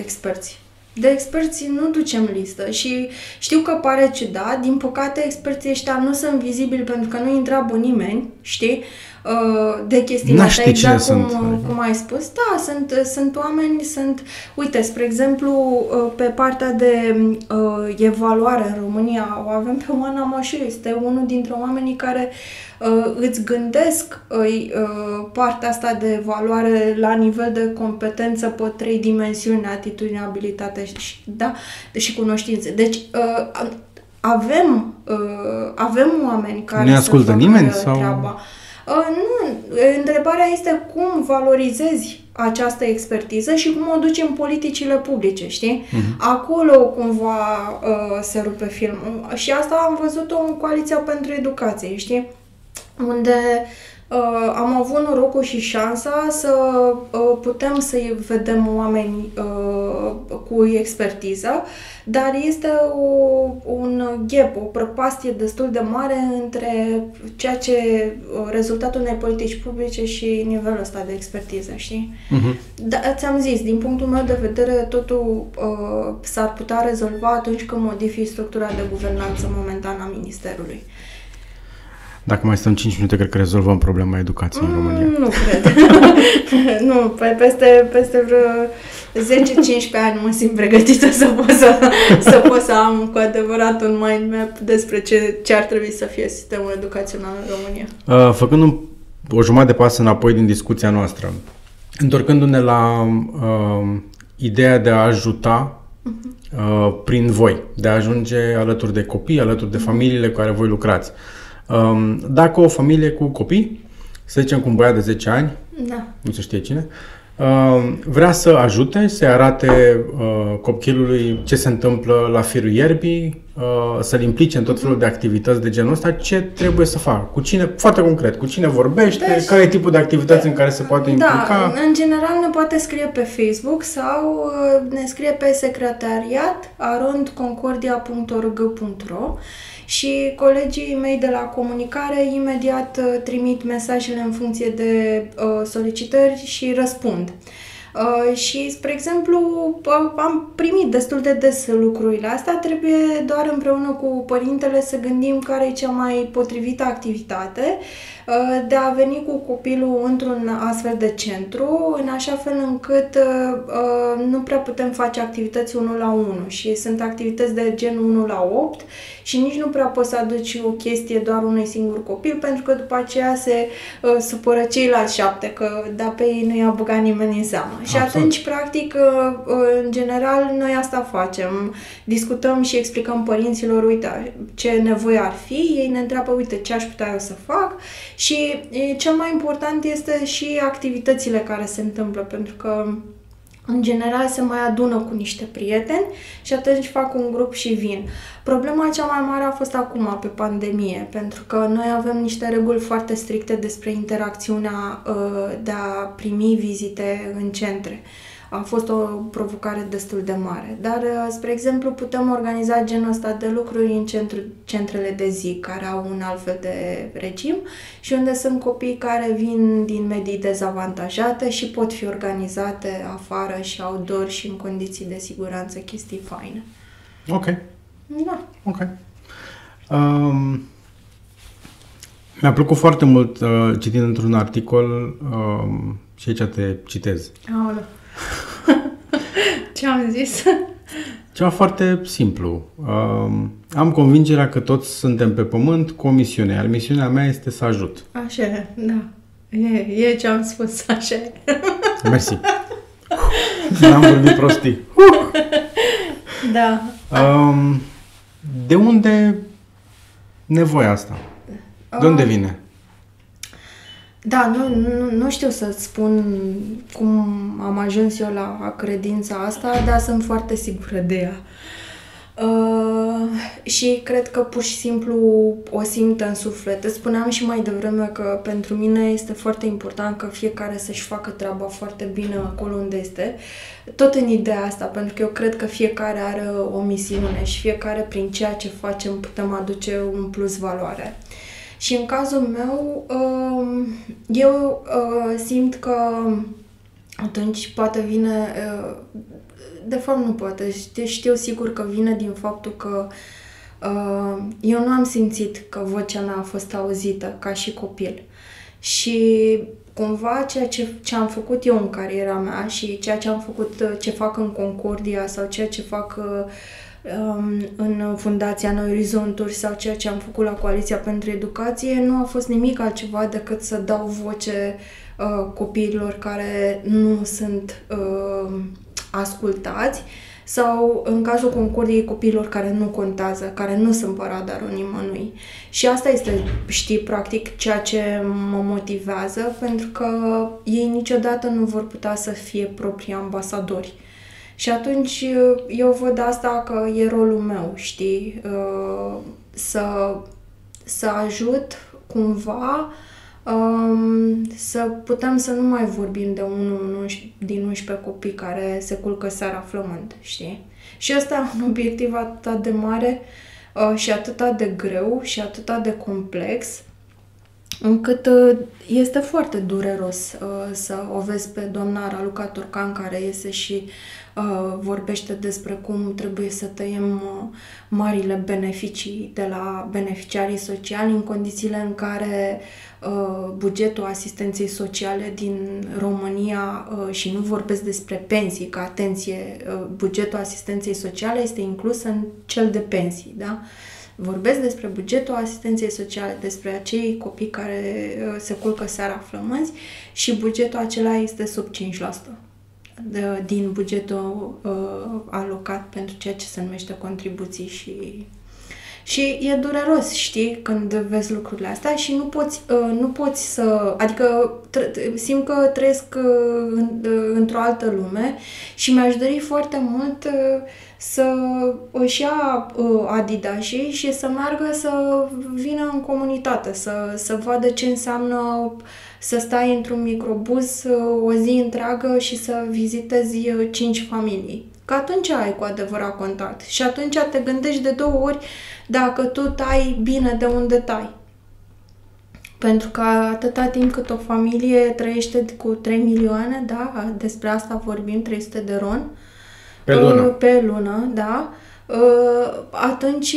experți. De experți nu ducem listă și știu că pare ciudat, din păcate experții ăștia nu sunt vizibili pentru că nu îi întreabă nimeni, știi, de chestiile astea, exact cum, cum ai spus. Da, sunt, sunt oameni, sunt, uite, spre exemplu, pe partea de uh, evaluare în România, o avem pe Oana Moșu, este unul dintre oamenii care uh, îți gândesc uh, partea asta de evaluare la nivel de competență pe trei dimensiuni, atitudine, abilitate și, da, și cunoștințe. Deci, uh, avem, uh, avem oameni care ne ascultă nimeni sau... treaba. Uh, nu, întrebarea este cum valorizezi această expertiză și cum o duci în politicile publice, știi? Uh-huh. Acolo cumva uh, se rupe filmul. Și asta am văzut-o în Coaliția pentru Educație, știi? Unde uh, am avut norocul și șansa să uh, putem să-i vedem oameni uh, cu expertiză, dar este o, un gap, o prăpastie destul de mare între ceea ce rezultatul unei politici publice și nivelul ăsta de expertiză, știi? Uh-huh. Da, ți-am zis, din punctul meu de vedere, totul uh, s-ar putea rezolva atunci când modifici structura de guvernanță momentană a Ministerului. Dacă mai stăm cinci minute, cred că rezolvăm problema educației mm, în România. Nu cred. Nu, peste, peste vreo zece cincisprezece ani mă simt pregătită să pot să, să, pot să am cu adevărat un mind map despre ce, ce ar trebui să fie sistemul educațional în România. Făcând un, o jumătate de pas înapoi din discuția noastră, întorcându-ne la uh, ideea de a ajuta uh, prin voi, de a ajunge alături de copii, alături de familiile cu care voi lucrați. Dacă o familie cu copii, să zicem cu un băiat de zece ani, da, nu se știe cine, vrea să ajute, să arate copilului ce se întâmplă la firul ierbii, să-l implice în tot felul de activități de genul ăsta, ce trebuie să fac? Cu cine, foarte concret, cu cine vorbește, deci, care e tipul de activități în care se poate implica? Da, în general ne poate scrie pe Facebook sau ne scrie pe secretariat arond concordia punct org punct ro și colegii mei de la comunicare imediat trimit mesajele în funcție de solicitări și răspund. Uh, și, spre exemplu, am primit destul de des lucrurile astea, trebuie doar împreună cu părintele să gândim care e cea mai potrivită activitate uh, de a veni cu copilul într-un astfel de centru, în așa fel încât uh, nu prea putem face activități unu la unu și sunt activități de gen unu la opt și nici nu prea poți să aduci o chestie doar unui singur copil, pentru că după aceea se uh, supără ceilalți șapte, că de-a pe ei nu i-a băgat nimeni în seamă. Și Absolut. Atunci, practic, în general, noi asta facem. Discutăm și explicăm părinților, uite, ce nevoie ar fi, ei ne întreabă, uite, ce aș putea eu să fac și cel mai important este și activitățile care se întâmplă, pentru că în general se mai adună cu niște prieteni și atunci fac un grup și vin. Problema cea mai mare a fost acum, pe pandemie, pentru că noi avem niște reguli foarte stricte despre interacțiunea de a primi vizite în centre. A fost o provocare destul de mare. Dar, spre exemplu, putem organiza genul ăsta de lucruri în centru, centrele de zi, care au un alt fel de regim și unde sunt copii care vin din medii dezavantajate și pot fi organizate afară și outdoor și în condiții de siguranță, chestii faine. Ok. Da. Ok. Um, mi-a plăcut foarte mult uh, citind într-un articol uh, și aici te citez. Aoleu. Ce am zis? Ceva foarte simplu. Um, am convingerea că toți suntem pe pământ cu o misiune, iar misiunea mea este să ajut. Așa, da. E, e ce am spus, așa. Mersi. N-am vorbit prostii. Da. Um, de unde nevoia asta? De unde vine? Da, nu, nu, nu știu să-ți spun cum am ajuns eu la credința asta, dar sunt foarte sigură de ea. Uh, și cred că pur și simplu o simt în suflet. Îți spuneam și mai devreme că pentru mine este foarte important că fiecare să-și facă treaba foarte bine acolo unde este. Tot în ideea asta, pentru că eu cred că fiecare are o misiune și fiecare prin ceea ce facem putem aduce un plus valoare. Și în cazul meu, eu simt că atunci poate vine, de fapt nu poate, știu sigur că vine din faptul că eu nu am simțit că vocea mea a fost auzită ca și copil. Și cumva ceea ce, ce am făcut eu în cariera mea și ceea ce am făcut, ce fac în Concordia sau ceea ce fac în Fundația Noi Orizonturi sau ceea ce am făcut la Coaliția pentru Educație, nu a fost nimic altceva decât să dau voce uh, copiilor care nu sunt uh, ascultați sau, în cazul Concordiei, copiilor care nu contează, care nu sunt pe radarul nimănui. Și asta este, știi, practic, ceea ce mă motivează, pentru că ei niciodată nu vor putea să fie proprii ambasadori. Și atunci eu văd asta că e rolul meu, știi, să, să ajut cumva să putem să nu mai vorbim de unul din unsprezece copii care se culcă seara flămând, știi? Și ăsta e un obiectiv atât de mare și atât de greu și atât de complex, încât este foarte dureros uh, să o vezi pe doamna Raluca Turcan, care iese și uh, vorbește despre cum trebuie să tăiem uh, marile beneficii de la beneficiarii sociali în condițiile în care uh, bugetul asistenței sociale din România, uh, și nu vorbesc despre pensii, că atenție, uh, bugetul asistenței sociale este inclus în cel de pensii, da? Vorbesc despre bugetul asistenței sociale, despre acei copii care se culcă seara flămânzi și bugetul acela este sub cinci la sută de, din bugetul uh, alocat pentru ceea ce se numește contribuții și Și e dureros, știi, când vezi lucrurile astea și nu poți, uh, nu poți să... Adică simt că trăiesc uh, în, uh, într-o altă lume și mi-aș dori foarte mult uh, să își ia uh, adidașii și să meargă să vină în comunitate, să, să vadă ce înseamnă să stai într-un microbus uh, o zi întreagă și să vizitezi uh, cinci familii. Că atunci ai cu adevărat contact și atunci te gândești de două ori dacă tu tai bine de unde tai. Pentru că atâta timp cât o familie trăiește cu trei milioane, da, despre asta vorbim, trei sute de ron, pe lună, pe lună da, atunci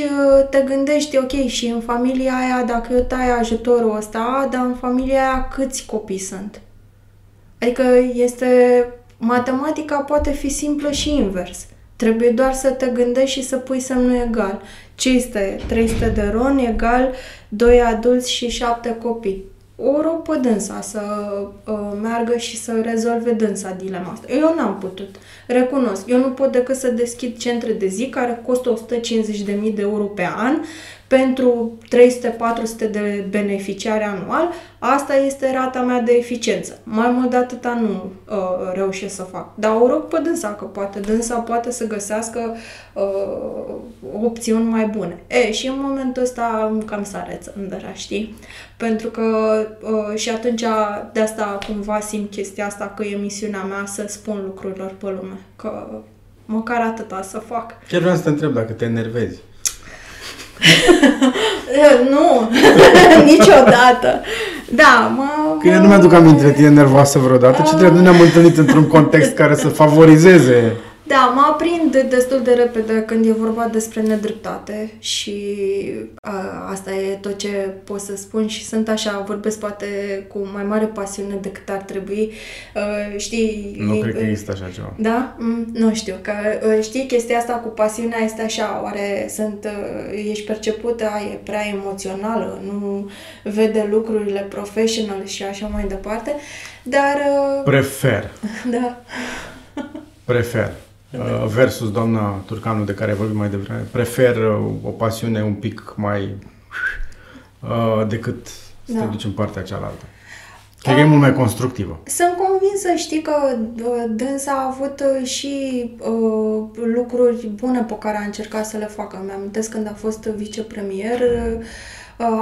te gândești, ok, și în familia aia, dacă eu tai ajutorul ăsta, dar în familia aia câți copii sunt? Adică este... Matematica poate fi simplă și invers. Trebuie doar să te gândești și să pui semnul egal. Ce este trei sute de ron egal doi adulți și șapte copii? O rog pe dânsa să uh, meargă și să rezolve dânsa dilema asta. Eu n-am putut. Recunosc. Eu nu pot decât să deschid centre de zi care costă o sută cincizeci de mii de euro pe an pentru trei sute patru sute de beneficiari anual. Asta este rata mea de eficiență. Mai mult de atâta nu uh, reușesc să fac. Dar o rog pe dânsa că poate. Dânsa poate să găsească uh, opțiuni mai bune. E, și în momentul ăsta cam sareță în dăra, știi? Pentru că uh, și atunci de asta cumva simt chestia asta că e misiunea mea să spun lucrurilor pe lume. Că măcar atâta să fac. Chiar vreau să te întreb dacă te enervezi. Nu, niciodată. Da, mă... Că eu nu mi-aduc aminte de tine nervoasă vreodată, ci trebuie, nu ne-am întâlnit într-un context care să favorizeze. Da, mă aprind destul de repede când e vorba despre nedreptate și a, asta e tot ce pot să spun și sunt așa, vorbesc poate cu mai mare pasiune decât ar trebui, a, știi... Nu e, cred că există așa ceva. Da? Mm, nu știu, că știi, chestia asta cu pasiunea este așa, oare sunt, ești percepută, e prea emoțională, nu vede lucrurile professional și așa mai departe, dar... Prefer. Da. Prefer. Versus doamna Turcanu, de care vorbim mai devreme, prefer o pasiune un pic mai uh, decât să da. Te duci în partea cealaltă. Cred că e mult mai constructivă. Sunt convinsă, știi, că dânsa a avut și uh, lucruri bune pe care a încercat să le facă. Mi-amintesc când a fost vicepremier, uh,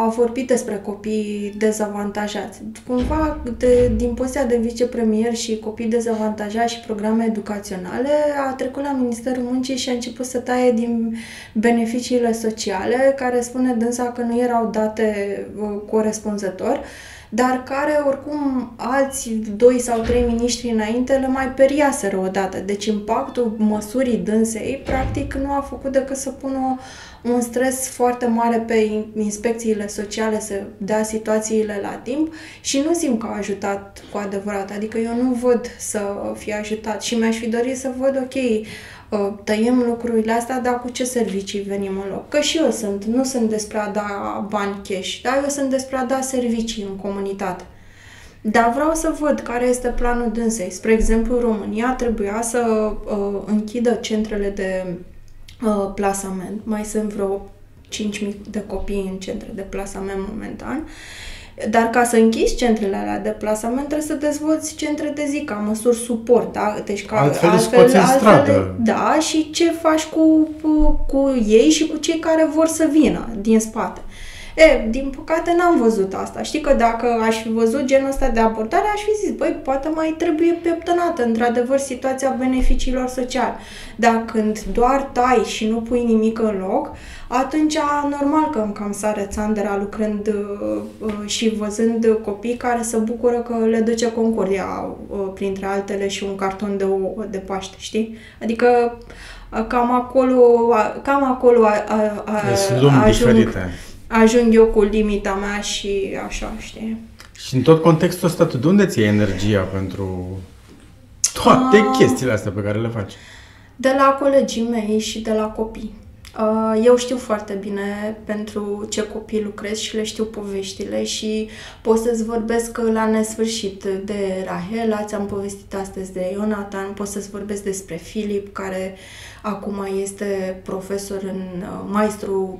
a vorbit despre copii dezavantajați. Cumva, de, din poziția de vicepremier și copii dezavantajați și programe educaționale, a trecut la Ministerul Muncii și a început să taie din beneficiile sociale, care spune dânsa că nu erau date uh, corespunzător, dar care, oricum, alți doi sau trei miniștri înainte le mai periaseră odată. Deci impactul măsurii dânsei, practic, nu a făcut decât să pună un stres foarte mare pe inspecțiile sociale să dea situațiile la timp și nu simt că a ajutat cu adevărat. Adică eu nu văd să fie ajutat și mi-aș fi dorit să văd, ok, tăiem lucrurile astea, dar cu ce servicii venim în loc? Că și eu sunt, nu sunt despre a da bani cash, dar eu sunt despre a da servicii în comunitate. Dar vreau să văd care este planul dânsei. Spre exemplu, România trebuia să uh, închidă centrele de uh, plasament. Mai sunt vreo cinci mii de copii în centre de plasament momentan. Dar ca să închizi centrele alea de plasament, trebuie să dezvolți centre de zi ca măsuri suport, da? Deci ca altfel, altfel, altfel, stradă. Da, și ce faci cu, cu ei și cu cei care vor să vină din spate. E, din păcate n-am văzut asta. Știi că dacă aș fi văzut genul ăsta de abordare, aș fi zis, băi, poate mai trebuie peptănată, într-adevăr, situația beneficiilor sociale. Dar când doar tai și nu pui nimic în loc, atunci, normal că îmi cam sare țandera lucrând uh, și văzând copii care se bucură că le duce Concordia, uh, printre altele, și un carton de ouă de Paște, știi? Adică, uh, cam acolo, uh, cam acolo a, a, a, sunt lumi ajung... diferite. Ajung eu cu limita mea și așa, știi? Și în tot contextul ăsta, tu de unde ți iei energia pentru toate A... chestiile astea pe care le faci? De la colegii mei și de la copii. Eu știu foarte bine pentru ce copii lucrez și le știu poveștile și pot să-ți vorbesc la nesfârșit de Rahela, ți-am povestit astăzi de Ionatan, pot să-ți vorbesc despre Filip, care acum este profesor, în maestru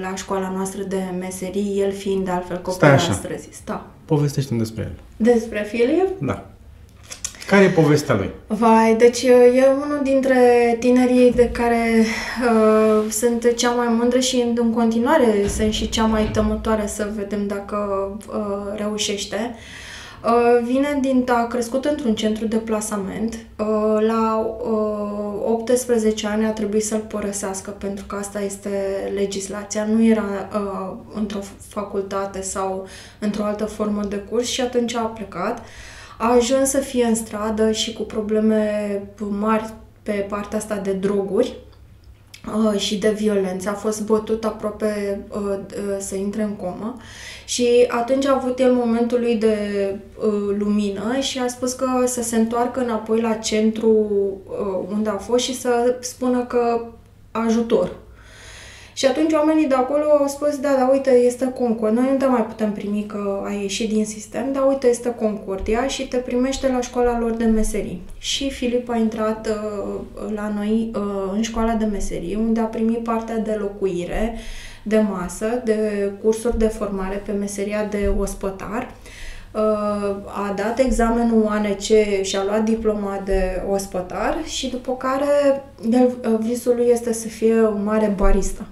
la școala noastră de meserii, el fiind de altfel copil astăzi. Sta. Povestește-mi despre el. Despre Filip? Da. Care e povestea lui? Vai, deci e unul dintre tinerii de care uh, sunt cea mai mândră și în continuare sunt și cea mai temătoare să vedem dacă uh, reușește. Uh, vine din, a crescut într-un centru de plasament. Uh, la uh, optsprezece ani a trebuit să-l părăsească pentru că asta este legislația. Nu era uh, într-o facultate sau într-o altă formă de curs și atunci a plecat. A ajuns să fie în stradă și cu probleme mari pe partea asta de droguri și de violență. A fost bătut aproape să intre în comă și atunci a avut el momentul lui de lumină și a spus că să se întoarcă înapoi la centru unde a fost și să spună că ajutor. Și atunci oamenii de acolo au spus, da, da, uite, este Concordia, noi nu te mai putem primi că ai ieșit din sistem, dar uite, este Concordia și te primește la școala lor de meserii. Și Filip a intrat uh, la noi uh, în școala de meserii, unde a primit partea de locuire, de masă, de cursuri de formare pe meseria de ospătar. Uh, a dat examenul O A N C și a luat diploma de ospătar și după care el, visul lui este să fie un mare barista.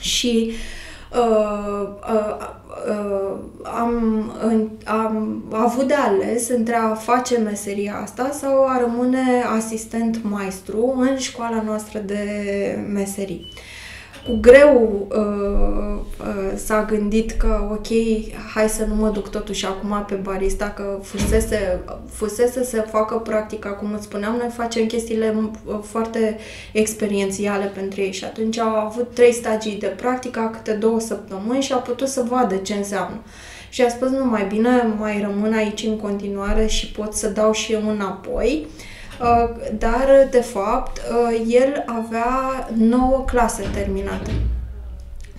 Și uh, uh, uh, am, am avut de ales între a face meseria asta sau a rămâne asistent maestru în școala noastră de meserii. Cu greu uh, uh, s-a gândit că, ok, hai să nu mă duc totuși acum pe barista, că fusese, fusese să facă practica, cum îți spuneam, noi facem chestiile foarte experiențiale pentru ei și atunci au avut trei stagii de practică, câte două săptămâni și au putut să vadă ce înseamnă. Și a spus, nu, mai bine mai rămân aici în continuare și pot să dau și eu înapoi. Dar, de fapt, el avea nouă clase terminate.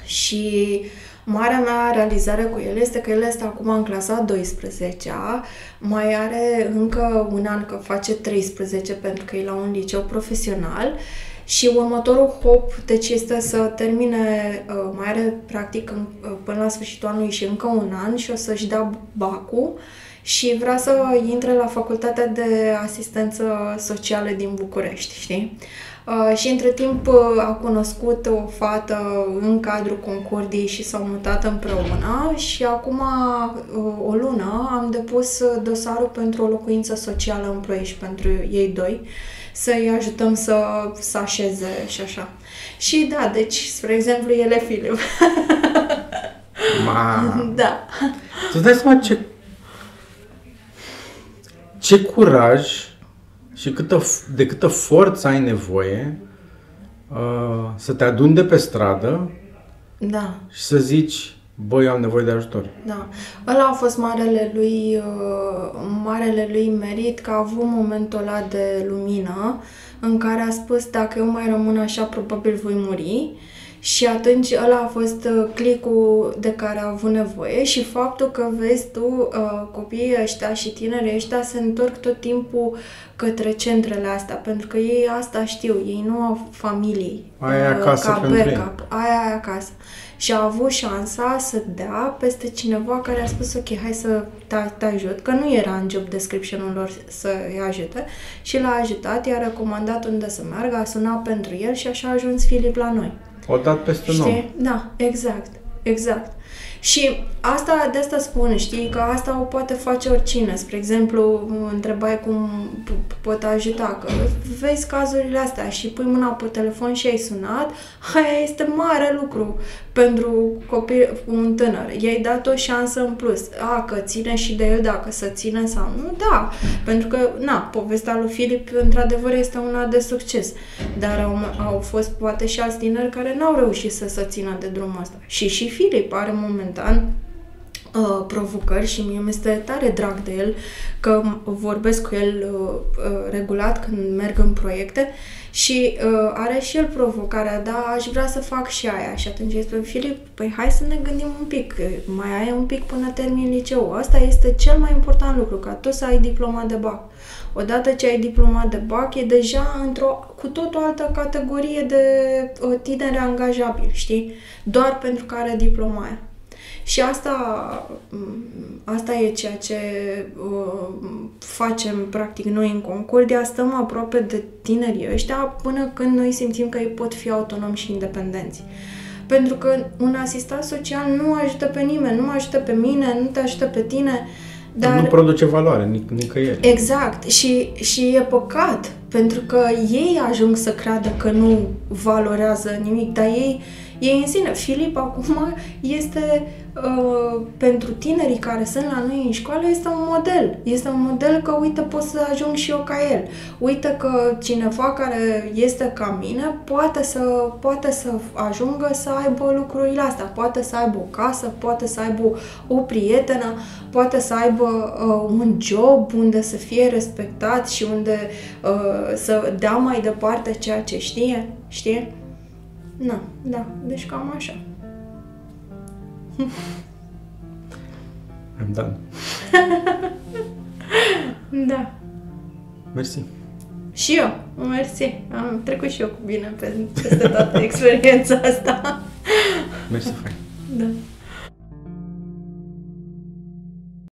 Și marea mea realizare cu el este că el este acum în clasa a douăsprezecea, mai are încă un an că face treisprezece pentru că e la un liceu profesional și următorul hop, deci, este să termine, mai are practic până la sfârșitul anului și încă un an și o să-și dea bacul. Și vrea să intre la Facultatea de Asistență Socială din București, știi? Uh, și între timp uh, a cunoscut o fată în cadrul Concordiei și s-au mutat împreună și acum uh, o lună am depus dosarul pentru o locuință socială în Ploiești pentru ei doi, să-i ajutăm să se așeze și așa. Și da, deci, spre exemplu, el e Filip. Ma. Da. Tu dai seama ce Ce curaj și câtă, de câtă forță ai nevoie uh, să te aduni de pe stradă, da, și să zici, bă, eu am nevoie de ajutor. Da. Ăla a fost marele lui, uh, marele lui merit, că a avut momentul ăla de lumină în care a spus, dacă eu mai rămân așa, probabil voi muri. Și atunci ăla a fost clicul de care a avut nevoie și faptul că, vezi tu, copiii ăștia și tinerii ăștia se întorc tot timpul către centrele astea, pentru că ei asta știu, ei nu au familii. Aia e acasă ca pentru backup, aia e acasă. Și a avut șansa să dea peste cineva care a spus, ok, hai să te ajut, că nu era în job description-ul lor să-i ajute. Și l-a ajutat, i-a recomandat unde să meargă, a sunat pentru el și așa a ajuns Filip la noi. O dat peste nou. Da, exact, exact. Și asta, de asta spun, știi, că asta o poate face oricine. Spre exemplu, întrebai cum pot ajuta, că vezi cazurile astea și pui mâna pe telefon și ai sunat, aia este mare lucru pentru copil, un tânăr. I-ai dat o șansă în plus. A, că ține și de el, dacă să ține sau nu, da. Pentru că, na, povestea lui Filip, într-adevăr, este una de succes. Dar au, au fost poate și alți tineri care n-au reușit să se țină de drumul ăsta. Și și Filip are momentan uh, provocări și mie mi-este tare drag de el, că vorbesc cu el uh, uh, regulat când merg în proiecte și uh, are și el provocarea, da, aș vrea să fac și aia. Și atunci îi spun, Filip, păi hai să ne gândim un pic, mai ai un pic până termin liceu. Asta este cel mai important lucru, ca tu să ai diploma de bac. Odată ce ai diploma de bac, e deja într-o cu tot o altă categorie de tineri angajabili, știi? Doar pentru că are diploma aia. Și asta, asta e ceea ce uh, facem, practic, noi în Concordia. Stăm aproape de tinerii ăștia până când noi simțim că ei pot fi autonomi și independenți. Pentru că un asistat social nu ajută pe nimeni, nu ajută pe mine, nu te ajută pe tine. Dar nu produce valoare, nic- nicăieri. Exact. Și, și e păcat, pentru că ei ajung să creadă că nu valorează nimic, dar ei, ei în sine. Filip acum este, uh, pentru tinerii care sunt la noi în școală, este un model. Este un model că, uite, pot să ajung și eu ca el. Uite că cineva care este ca mine poate să, poate să ajungă să aibă lucrurile astea. Poate să aibă o casă, poate să aibă o prietenă, poate să aibă uh, un job unde să fie respectat și unde uh, să dea mai departe ceea ce știe. Știi? Na, da, deci cam așa. Am dat. Da. Mersi. Și eu, mersi. Am trecut și eu cu bine peste toată experiența asta. Mersi, fain. Da.